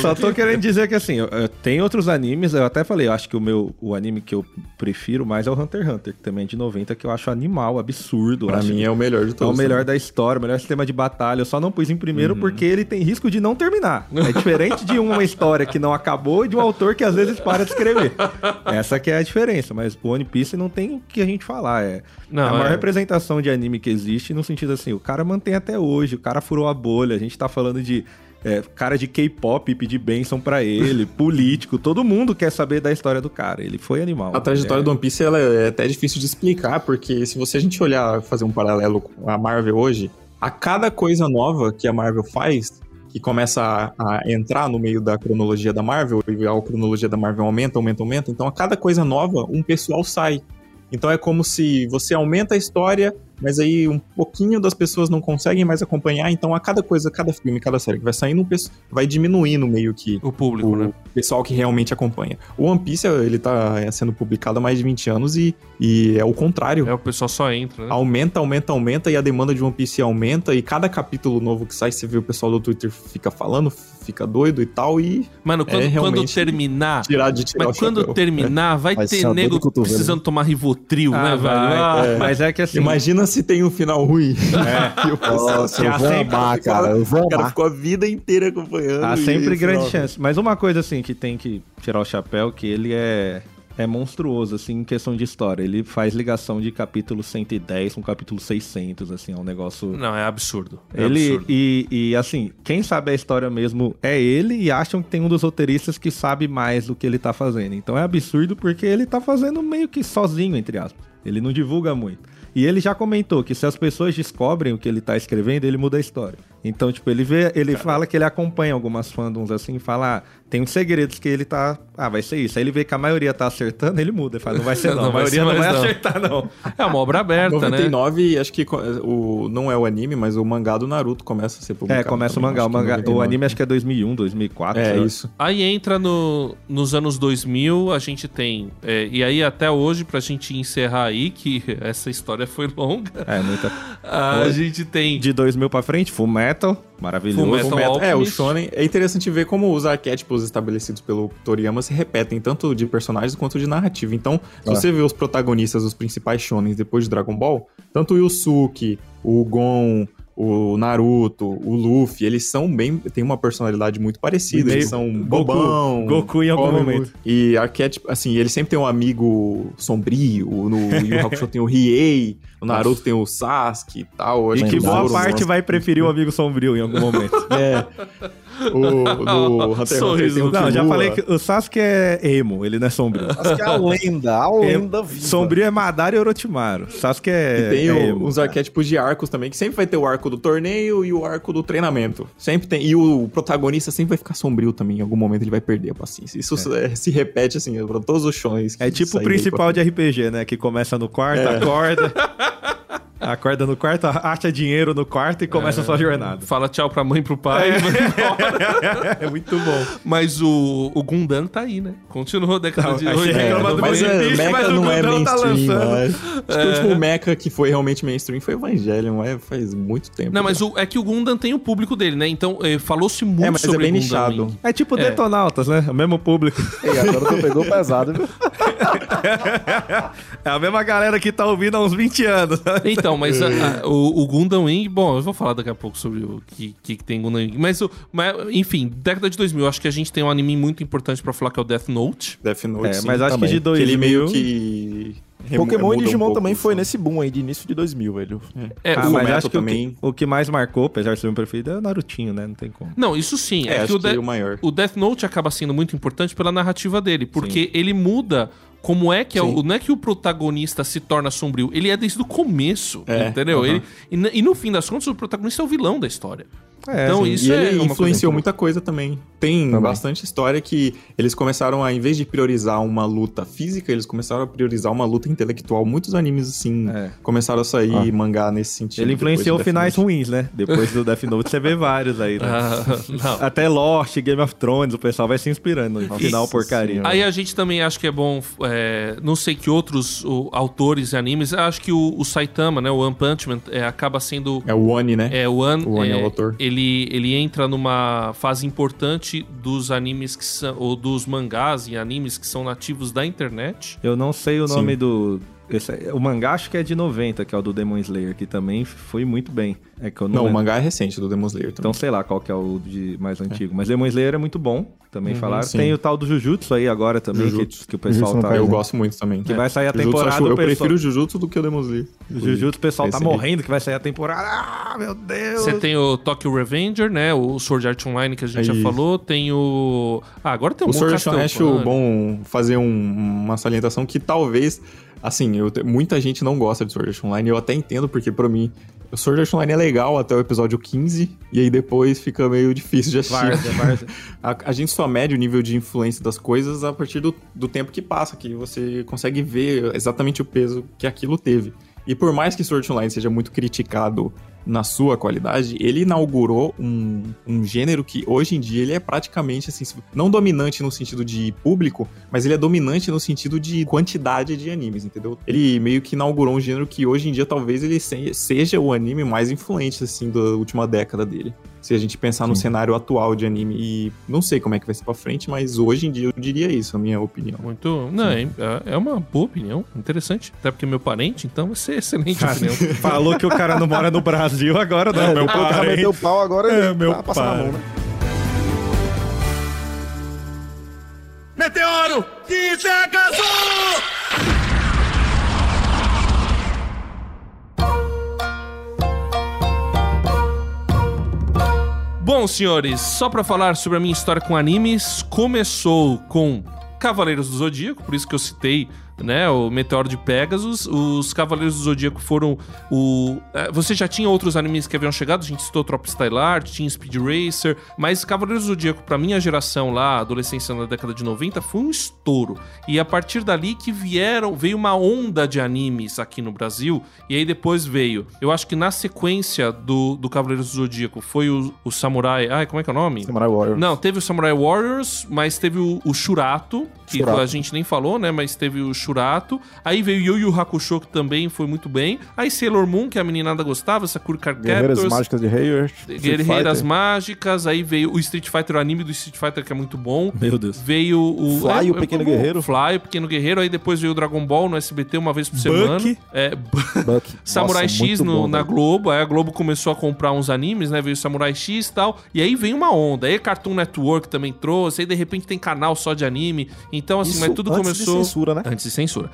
Só tô querendo dizer que assim, tem outros animes, eu até falei, eu acho que o anime que eu prefiro mais é o Hunter x Hunter, que também é de 90, que eu acho animal, absurdo. Pra mim é o melhor de todos. É o melhor da história, o melhor sistema de batalha, eu só não pus em primeiro porque ele tem risco de não terminar. É diferente de uma história que não acabou e de um autor que às vezes para de escrever. Essa que é a diferença, mas o One Piece não tem o que a gente falar, a maior representação de anime que existe, no sentido assim, o cara mantém até hoje, o cara furou a bolha, a gente tá falando de cara de K-pop pedir bênção pra ele, político, todo mundo quer saber da história do cara, ele foi animal. A trajetória do One Piece ela é até difícil de explicar, porque se a gente olhar, fazer um paralelo com a Marvel hoje, a cada coisa nova que a Marvel faz... e começa a entrar no meio da cronologia da Marvel, e a cronologia da Marvel aumenta, então a cada coisa nova um pessoal sai. Então é como se você aumenta a história, mas aí um pouquinho das pessoas não conseguem mais acompanhar, então a cada coisa, cada filme, cada série que vai saindo, vai diminuindo meio que o público, né? O pessoal que realmente acompanha. O One Piece, ele tá sendo publicado há mais de 20 anos e é o contrário. O pessoal só entra, né? Aumenta, e a demanda de One Piece aumenta, e cada capítulo novo que sai, você vê o pessoal do Twitter fica falando, fica doido e tal, e... Mano, quando terminar... Vai ter nego precisando tomar Rivotril, né, velho? Mas é que assim... Imagina se tem um final ruim. É. Nossa, eu vou amar, cara. Eu vou amar. O cara ficou a vida inteira acompanhando. Há sempre grande chance. Mas uma coisa, assim, que tem que tirar o chapéu, que ele é monstruoso, assim, em questão de história. Ele faz ligação de capítulo 110 com capítulo 600, assim, é um negócio... Não, é absurdo. E, assim, quem sabe a história mesmo é ele e acham que tem um dos roteiristas que sabe mais do que ele tá fazendo. Então é absurdo porque ele tá fazendo meio que sozinho, entre aspas. Ele não divulga muito. E ele já comentou que se as pessoas descobrem o que ele tá escrevendo, ele muda a história. Então, tipo, ele fala que ele acompanha algumas fandoms assim, fala, tem uns segredos que ele tá... Ah, vai ser isso. Aí ele vê que a maioria tá acertando, ele muda. Ele fala, não vai ser não, a maioria não vai acertar não. É uma obra aberta, 99, né? Acho que não é o anime, mas o mangá do Naruto começa a ser publicado. É, começa também, o mangá. O anime acho que é 2001, 2004. É, isso. Aí entra nos anos 2000, a gente tem... e aí até hoje, pra gente encerrar aí, que essa história foi longa. É, muita... a gente tem... De 2000 pra frente, Fullmetal, maravilhoso. Fullmetal. É, o shonen. É interessante ver como os arquétipos estabelecidos pelo Toriyama se repetem, tanto de personagens quanto de narrativa. Então, se você vê os protagonistas, os principais shonens depois de Dragon Ball, tanto o Yusuke, o Gon... o Naruto, o Luffy, eles são bem... Tem uma personalidade muito parecida. Eles são bobão... Goku em algum momento. E arquétipo... Assim, ele sempre tem um amigo sombrio. No Yu Hakusho tem o Hiei. No Naruto tem o Sasuke e tal. E que boa parte vai preferir o amigo sombrio em algum momento. É... O Hunter Sorriso, Hunter não, já falei que o Sasuke é emo, ele não é sombrio. O Sasuke é a lenda viva. Sombrio é Madara e Orochimaru. Sasuke é tem emo. Os arquétipos de arcos também, que sempre vai ter o arco do torneio e o arco do treinamento. Sempre tem. E o protagonista sempre vai ficar sombrio também. Em algum momento ele vai perder a paciência. Isso se repete assim, pra todos os shows. É tipo o principal de RPG, né? Que começa no quarto, acorda. Acorda no quarto, acha dinheiro no quarto e começa a sua jornada. Fala tchau pra mãe e pro pai. É muito bom. Mas o Gundam tá aí, né? Continua a década de 80. Mas o Gundam não é mainstream, tá lançando. Acho que o último mecha que foi realmente mainstream foi o Evangelion, faz muito tempo. Não, mas é que o Gundam tem o público dele, né? Então falou-se muito mas sobre o Gundam. Nichado. É tipo Detonautas, né? O mesmo público. E agora tu pegou pesado, viu? É a mesma galera que tá ouvindo há uns 20 anos. Então, mas o Gundam Wing... Bom, eu vou falar daqui a pouco sobre o que tem Gundam Wing. Mas, enfim, década de 2000. Acho que a gente tem um anime muito importante pra falar, que é o Death Note. Death Note, sim, mas acho também. Que de 2000... Ele meio que... Pokémon e Digimon também foi nesse boom aí, de início de 2000, velho. Mas acho que também... o que mais marcou, apesar de ser meu preferido, é o Narutinho, né? Não tem como. Não, isso sim. É que o maior. O Death Note acaba sendo muito importante pela narrativa dele, porque ele muda... Como é que não é que o protagonista se torna sombrio? Ele é desde o começo, entendeu? Ele, e no fim das contas, o protagonista é o vilão da história. Então isso ele influenciou muita coisa também. Tem bastante história que eles começaram a, em vez de priorizar uma luta física, eles começaram a priorizar uma luta intelectual. Muitos animes, assim, começaram a sair mangá nesse sentido. Ele influenciou finais ruins, né? Depois do Death Note você vê vários aí, né? Até Lost, Game of Thrones, o pessoal vai se inspirando no final porcaria. Aí a gente também acha que é bom... não sei que outros autores e animes, acho que o Saitama, né, o One Punch Man, acaba sendo... É o One, né? É o One. O One é o autor. Ele entra numa fase importante dos animes que são... Ou dos mangás e animes que são nativos da internet. Eu não sei o nome do... O mangá acho que é de 90, que é o do Demon Slayer, que também foi muito bem. Não, o mangá é recente do Demon Slayer também. Então sei lá qual que é o de mais antigo. Mas Demon Slayer é muito bom, também falaram. Sim. Tem o tal do Jujutsu aí agora também, que o pessoal Jujutsu, tá... Eu gosto muito também. Que vai sair a temporada... Eu prefiro o Jujutsu do que o Demon Slayer. Jujutsu, o pessoal tá morrendo que vai sair a temporada. Ah, meu Deus! Você tem o Tokyo Revenger, né? O Sword Art Online que a gente já falou. Tem o... Ah, agora tem um monte de castelo. Acho bom fazer uma salientação que talvez... Assim, muita gente não gosta de Sword Art Online, eu até entendo, porque pra mim, o Sword Art Online é legal até o episódio 15, e aí depois fica meio difícil de assistir. A gente só mede o nível de influência das coisas a partir do tempo que passa, que você consegue ver exatamente o peso que aquilo teve. E por mais que Sword Art Online seja muito criticado na sua qualidade, ele inaugurou um gênero que hoje em dia ele é praticamente, assim, não dominante no sentido de público, mas ele é dominante no sentido de quantidade de animes, entendeu? Ele meio que inaugurou um gênero que hoje em dia talvez ele seja o anime mais influente, assim, da última década dele. se a gente pensar no cenário atual de anime. E não sei como é que vai ser pra frente, mas hoje em dia eu diria isso, a minha opinião. Muito... Não, é uma boa opinião, interessante. Até porque é meu parente, então vai ser excelente opinião. Falou que o cara não mora no Brasil agora, não. Meu parente. O cara meteu o pau agora e tá passando a mão, né? Meteoro! Bom, senhores, só pra falar sobre a minha história com animes, começou com Cavaleiros do Zodíaco, por isso que eu citei, né, o Meteoro de Pegasus. Os Cavaleiros do Zodíaco foram o... Você já tinha outros animes que haviam chegado, a gente citou Trop Stylar, tinha Speed Racer, mas Cavaleiros do Zodíaco, pra minha geração lá, adolescência na década de 90, foi um estouro. E a partir dali que veio uma onda de animes aqui no Brasil, e aí depois veio, eu acho que na sequência do Cavaleiros do Zodíaco, foi o Samurai... Ai, como é que é o nome? Samurai Warriors. Não, teve o Samurai Warriors, mas teve o Shurato, que a gente nem falou, né, mas teve o Shurato. Aí veio Yu Yu Hakusho, que também foi muito bem. Aí Sailor Moon, que a meninada gostava, Sakura Card Captors. Guerreiras Mágicas de Heyer. Guerreiras Mágicas. Aí veio o Street Fighter, o anime do Street Fighter, que é muito bom. Meu Deus. Veio o... Fly, o Pequeno Guerreiro. Fly, o Pequeno Guerreiro. Aí depois veio o Dragon Ball no SBT uma vez por semana. Bucky. Samurai X na Globo. Aí a Globo começou a comprar uns animes, né? Veio o Samurai X e tal. E aí veio uma onda. Aí Cartoon Network também trouxe. Aí de repente tem canal só de anime. Então assim, mas tudo começou... Antes de censura.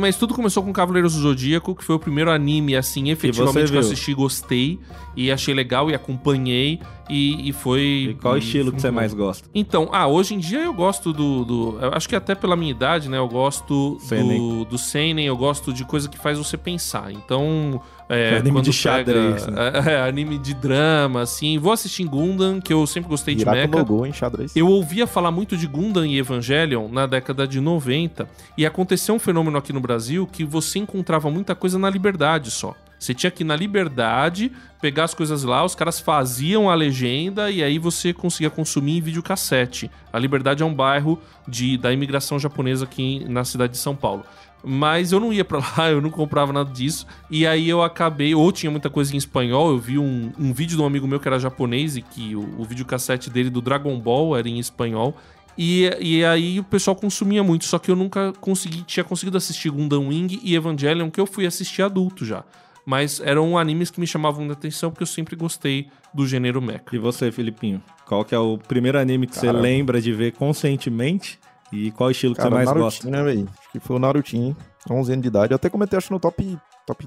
Mas tudo começou com Cavaleiros do Zodíaco, que foi o primeiro anime, assim, efetivamente que eu assisti, gostei, e achei legal, e acompanhei, e foi... E qual estilo que você mais gosta? Então, hoje em dia eu gosto eu acho que até pela minha idade, né, eu gosto do seinen, eu gosto de coisa que faz você pensar, então... anime de xadrez, né? Anime de drama, assim. Vou assistir em Gundam, que eu sempre gostei de mecha. Eu ouvia falar muito de Gundam e Evangelion na década de 90, e aconteceu um fenômeno aqui no Brasil que você encontrava muita coisa na Liberdade só. Você tinha que ir na Liberdade, pegar as coisas lá, os caras faziam a legenda e aí você conseguia consumir em videocassete. A Liberdade é um bairro da imigração japonesa aqui na cidade de São Paulo. Mas eu não ia pra lá, eu não comprava nada disso. E aí eu acabei... Ou tinha muita coisa em espanhol. Eu vi um vídeo de um amigo meu que era japonês e que o videocassete dele do Dragon Ball era em espanhol. E aí o pessoal consumia muito. Só que eu nunca tinha conseguido assistir Gundam Wing e Evangelion, que eu fui assistir adulto já. Mas eram animes que me chamavam da atenção porque eu sempre gostei do gênero mecha. E você, Felipinho? Qual que é o primeiro anime que você lembra de ver conscientemente? E qual estilo que você mais gosta? Né, velho? Acho que foi o Narutinho, 11 anos de idade. Eu até comentei, acho, no top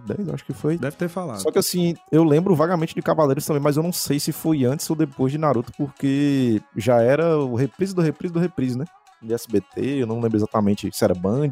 10, acho que foi. Deve ter falado. Só que assim, eu lembro vagamente de Cavaleiros também, mas eu não sei se foi antes ou depois de Naruto, porque já era o reprise do reprise do reprise, né? De SBT, eu não lembro exatamente se era Band,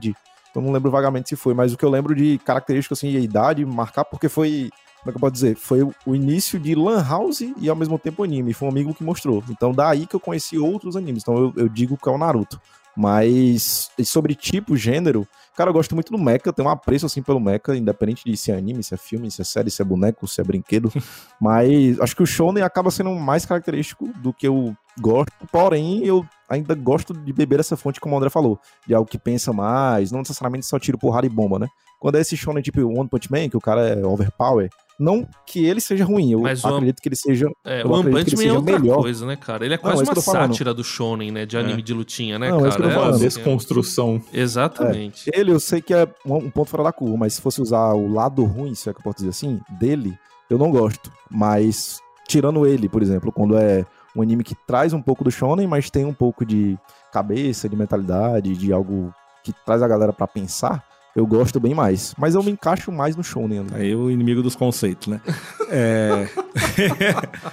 então não lembro vagamente se foi, mas o que eu lembro de característica, assim, e a idade, marcar, porque foi... Como é que eu posso dizer? Foi o início de Lan House e ao mesmo tempo anime. Foi um amigo que mostrou. Então daí que eu conheci outros animes. Então eu digo que é o Naruto. Mas sobre tipo, gênero, cara, eu gosto muito do mecha. Eu tenho um apreço assim pelo mecha, independente de se é anime, se é filme, se é série, se é boneco, se é brinquedo. Mas acho que o shonen acaba sendo mais característico do que eu gosto. Porém, eu ainda gosto de beber essa fonte, como o André falou, de algo que pensa mais. Não necessariamente só tiro, porrada e bomba, né? Quando é esse shonen tipo One Punch Man, que o cara é overpower, não que ele seja ruim, eu acredito que ele seja o One Punch Man é outra coisa, né, cara? Ele é quase uma sátira do shonen, né, de anime de lutinha, né, cara? É uma desconstrução. Exatamente. Ele, eu sei que é um ponto fora da curva, mas se fosse usar o lado ruim, se é que eu posso dizer assim, dele, eu não gosto. Mas, tirando ele, por exemplo, quando é um anime que traz um pouco do shonen, mas tem um pouco de cabeça, de mentalidade, de algo que traz a galera pra pensar, eu gosto bem mais. Mas eu me encaixo mais no shonen. Aí o inimigo dos conceitos, né?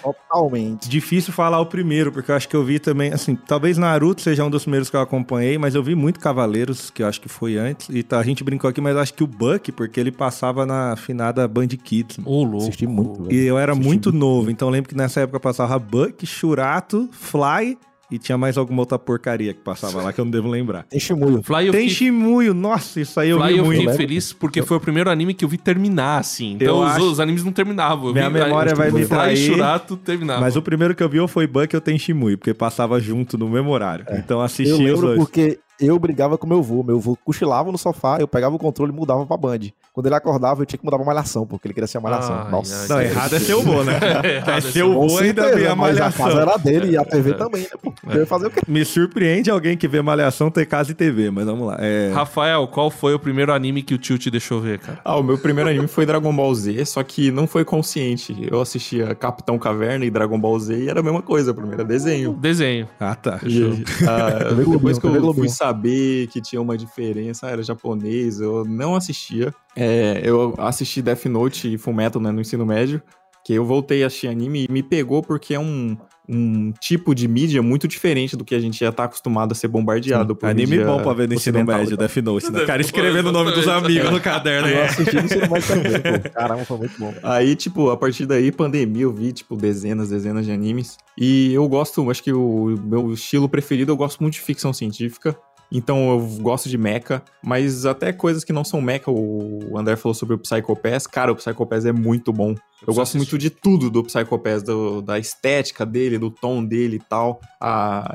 Totalmente. Difícil falar o primeiro, porque eu acho que eu vi também, assim, talvez Naruto seja um dos primeiros que eu acompanhei, mas eu vi muito Cavaleiros, que eu acho que foi antes. E a gente brincou aqui, mas acho que o Bucky, porque ele passava na afinada Band Kids. Louco. Assisti muito, velho. E eu era muito novo, então eu lembro que nessa época passava Bucky, Shurato, Fly... E tinha mais alguma outra porcaria que passava lá que eu não devo lembrar. Tem Shimuyo. Tem Shimuyo. Nossa, isso aí eu vi muito. Eu fiquei feliz porque foi o primeiro anime que eu vi terminar, assim. Então os animes não terminavam. Minha memória vai me trair. Shurato terminava. Mas o primeiro que eu vi foi Buck e eu Tenchi Muyo, porque passava junto no mesmo horário. Então assisti os dois. Eu lembro porque Eu brigava com meu avô cochilava no sofá, eu pegava o controle e mudava pra Band. Quando ele acordava, eu tinha que mudar pra Malhação, porque ele queria ser a Malhação. Ah, nossa. Não, errado é seu avô, né? É seu avô ainda vê a Malhação. Mas a casa era dele e a TV também, né? Pô, eu ia fazer o quê? Me surpreende alguém que vê Malhação ter casa e TV, mas vamos lá. É... Rafael, qual foi o primeiro anime que o tio te deixou ver, cara? Ah, o meu primeiro anime foi Dragon Ball Z, só que não foi consciente. Eu assistia Capitão Caverna e Dragon Ball Z e era a mesma coisa pra mim, era desenho. Desenho. Ah, tá. E, depois que eu fui saber que tinha uma diferença, era japonês, eu não assistia. Eu assisti Death Note e Fullmetal, né, no ensino médio, que eu voltei a assistir anime e me pegou porque é um tipo de mídia muito diferente do que a gente já tá acostumado a ser bombardeado. Sim, por anime bom pra ver no ensino médio, Death Note, né? O cara escrevendo o nome dos amigos no caderno. Eu assisti no ensino médio também, pô. Caramba, foi muito bom. Aí, tipo, a partir daí, pandemia, eu vi, tipo, dezenas de animes. E eu gosto, acho que o meu estilo preferido, eu gosto muito de ficção científica. Então eu gosto de mecha, mas até coisas que não são mecha, o André falou sobre o Psycho-Pass. Cara, o Psycho-Pass é muito bom. Eu gosto muito de tudo do Psycho-Pass, da estética dele, do tom dele e tal.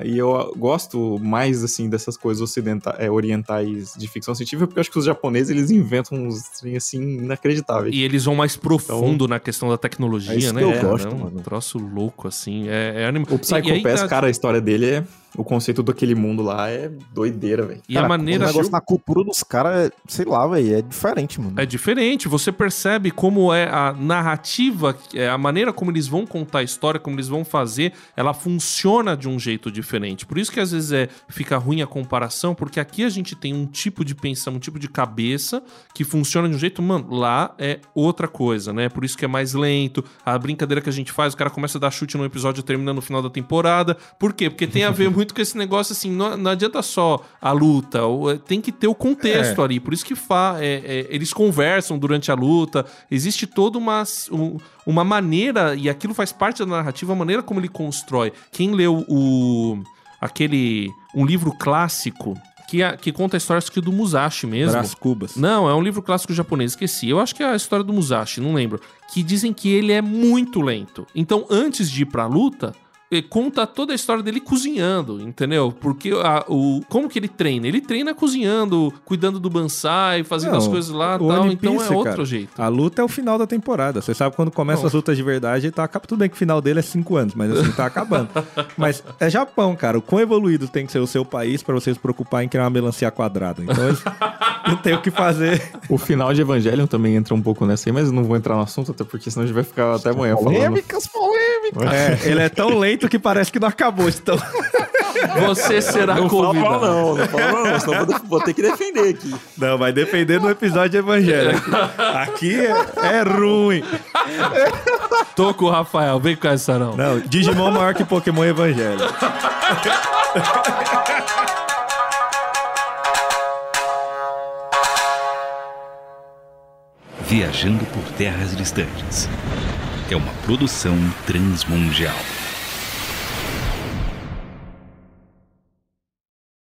E eu gosto mais, assim, dessas coisas orientais de ficção científica, porque eu acho que os japoneses, eles inventam uns trem, assim, inacreditáveis. E eles vão mais profundo na questão da tecnologia, isso, né? Eu gosto, mano. Um troço louco, assim. O Psycho-Pass, cara, a história dele é... O conceito daquele mundo lá é doideira, velho. E cara, a maneira... O negócio na cultura dos caras, sei lá, velho, é diferente, mano. É diferente. Você percebe como é a narrativa, a maneira como eles vão contar a história, como eles vão fazer, ela funciona de um jeito diferente. Por isso que às vezes fica ruim a comparação, porque aqui a gente tem um tipo de pensão, um tipo de cabeça que funciona de um jeito, mano, lá é outra coisa, né? Por isso que é mais lento. A brincadeira que a gente faz, o cara começa a dar chute num episódio e termina no final da temporada. Por quê? Porque tem a ver muito com esse negócio, assim, não adianta só a luta, tem que ter o contexto ali, por isso que eles conversam durante a luta, existe toda uma maneira, e aquilo faz parte da narrativa, a maneira como ele constrói. Quem leu um livro clássico, que conta a história do Musashi mesmo. Brás Cubas. Não, é um livro clássico japonês, esqueci. Eu acho que é a história do Musashi, não lembro. Que dizem que ele é muito lento. Então, antes de ir pra luta... conta toda a história dele cozinhando, entendeu? Porque como que ele treina? Ele treina cozinhando, cuidando do bonsai, fazendo as coisas lá e tal. Então é outro jeito. A luta é o final da temporada. Você sabe quando começa as lutas de verdade, tá acabando. Tudo bem que o final dele é 5 anos, mas assim, tá acabando. Mas é Japão, cara. O quão evoluído tem que ser o seu país pra você se preocupar em criar uma melancia quadrada. Então eles não tem o que fazer. O final de Evangelion também entra um pouco nessa aí, mas eu não vou entrar no assunto, até porque senão a gente vai ficar até amanhã falando. Polêmicas. Ele é tão lento que parece que não acabou, então. Você será convidado. Não fala, senão vou ter que defender aqui. Não, vai defender no episódio de Evangelho. Aqui é ruim. Tô com o Rafael, vem com essa não. Não, Digimon maior que Pokémon Evangelho. Viajando por terras distantes. É uma produção transmundial.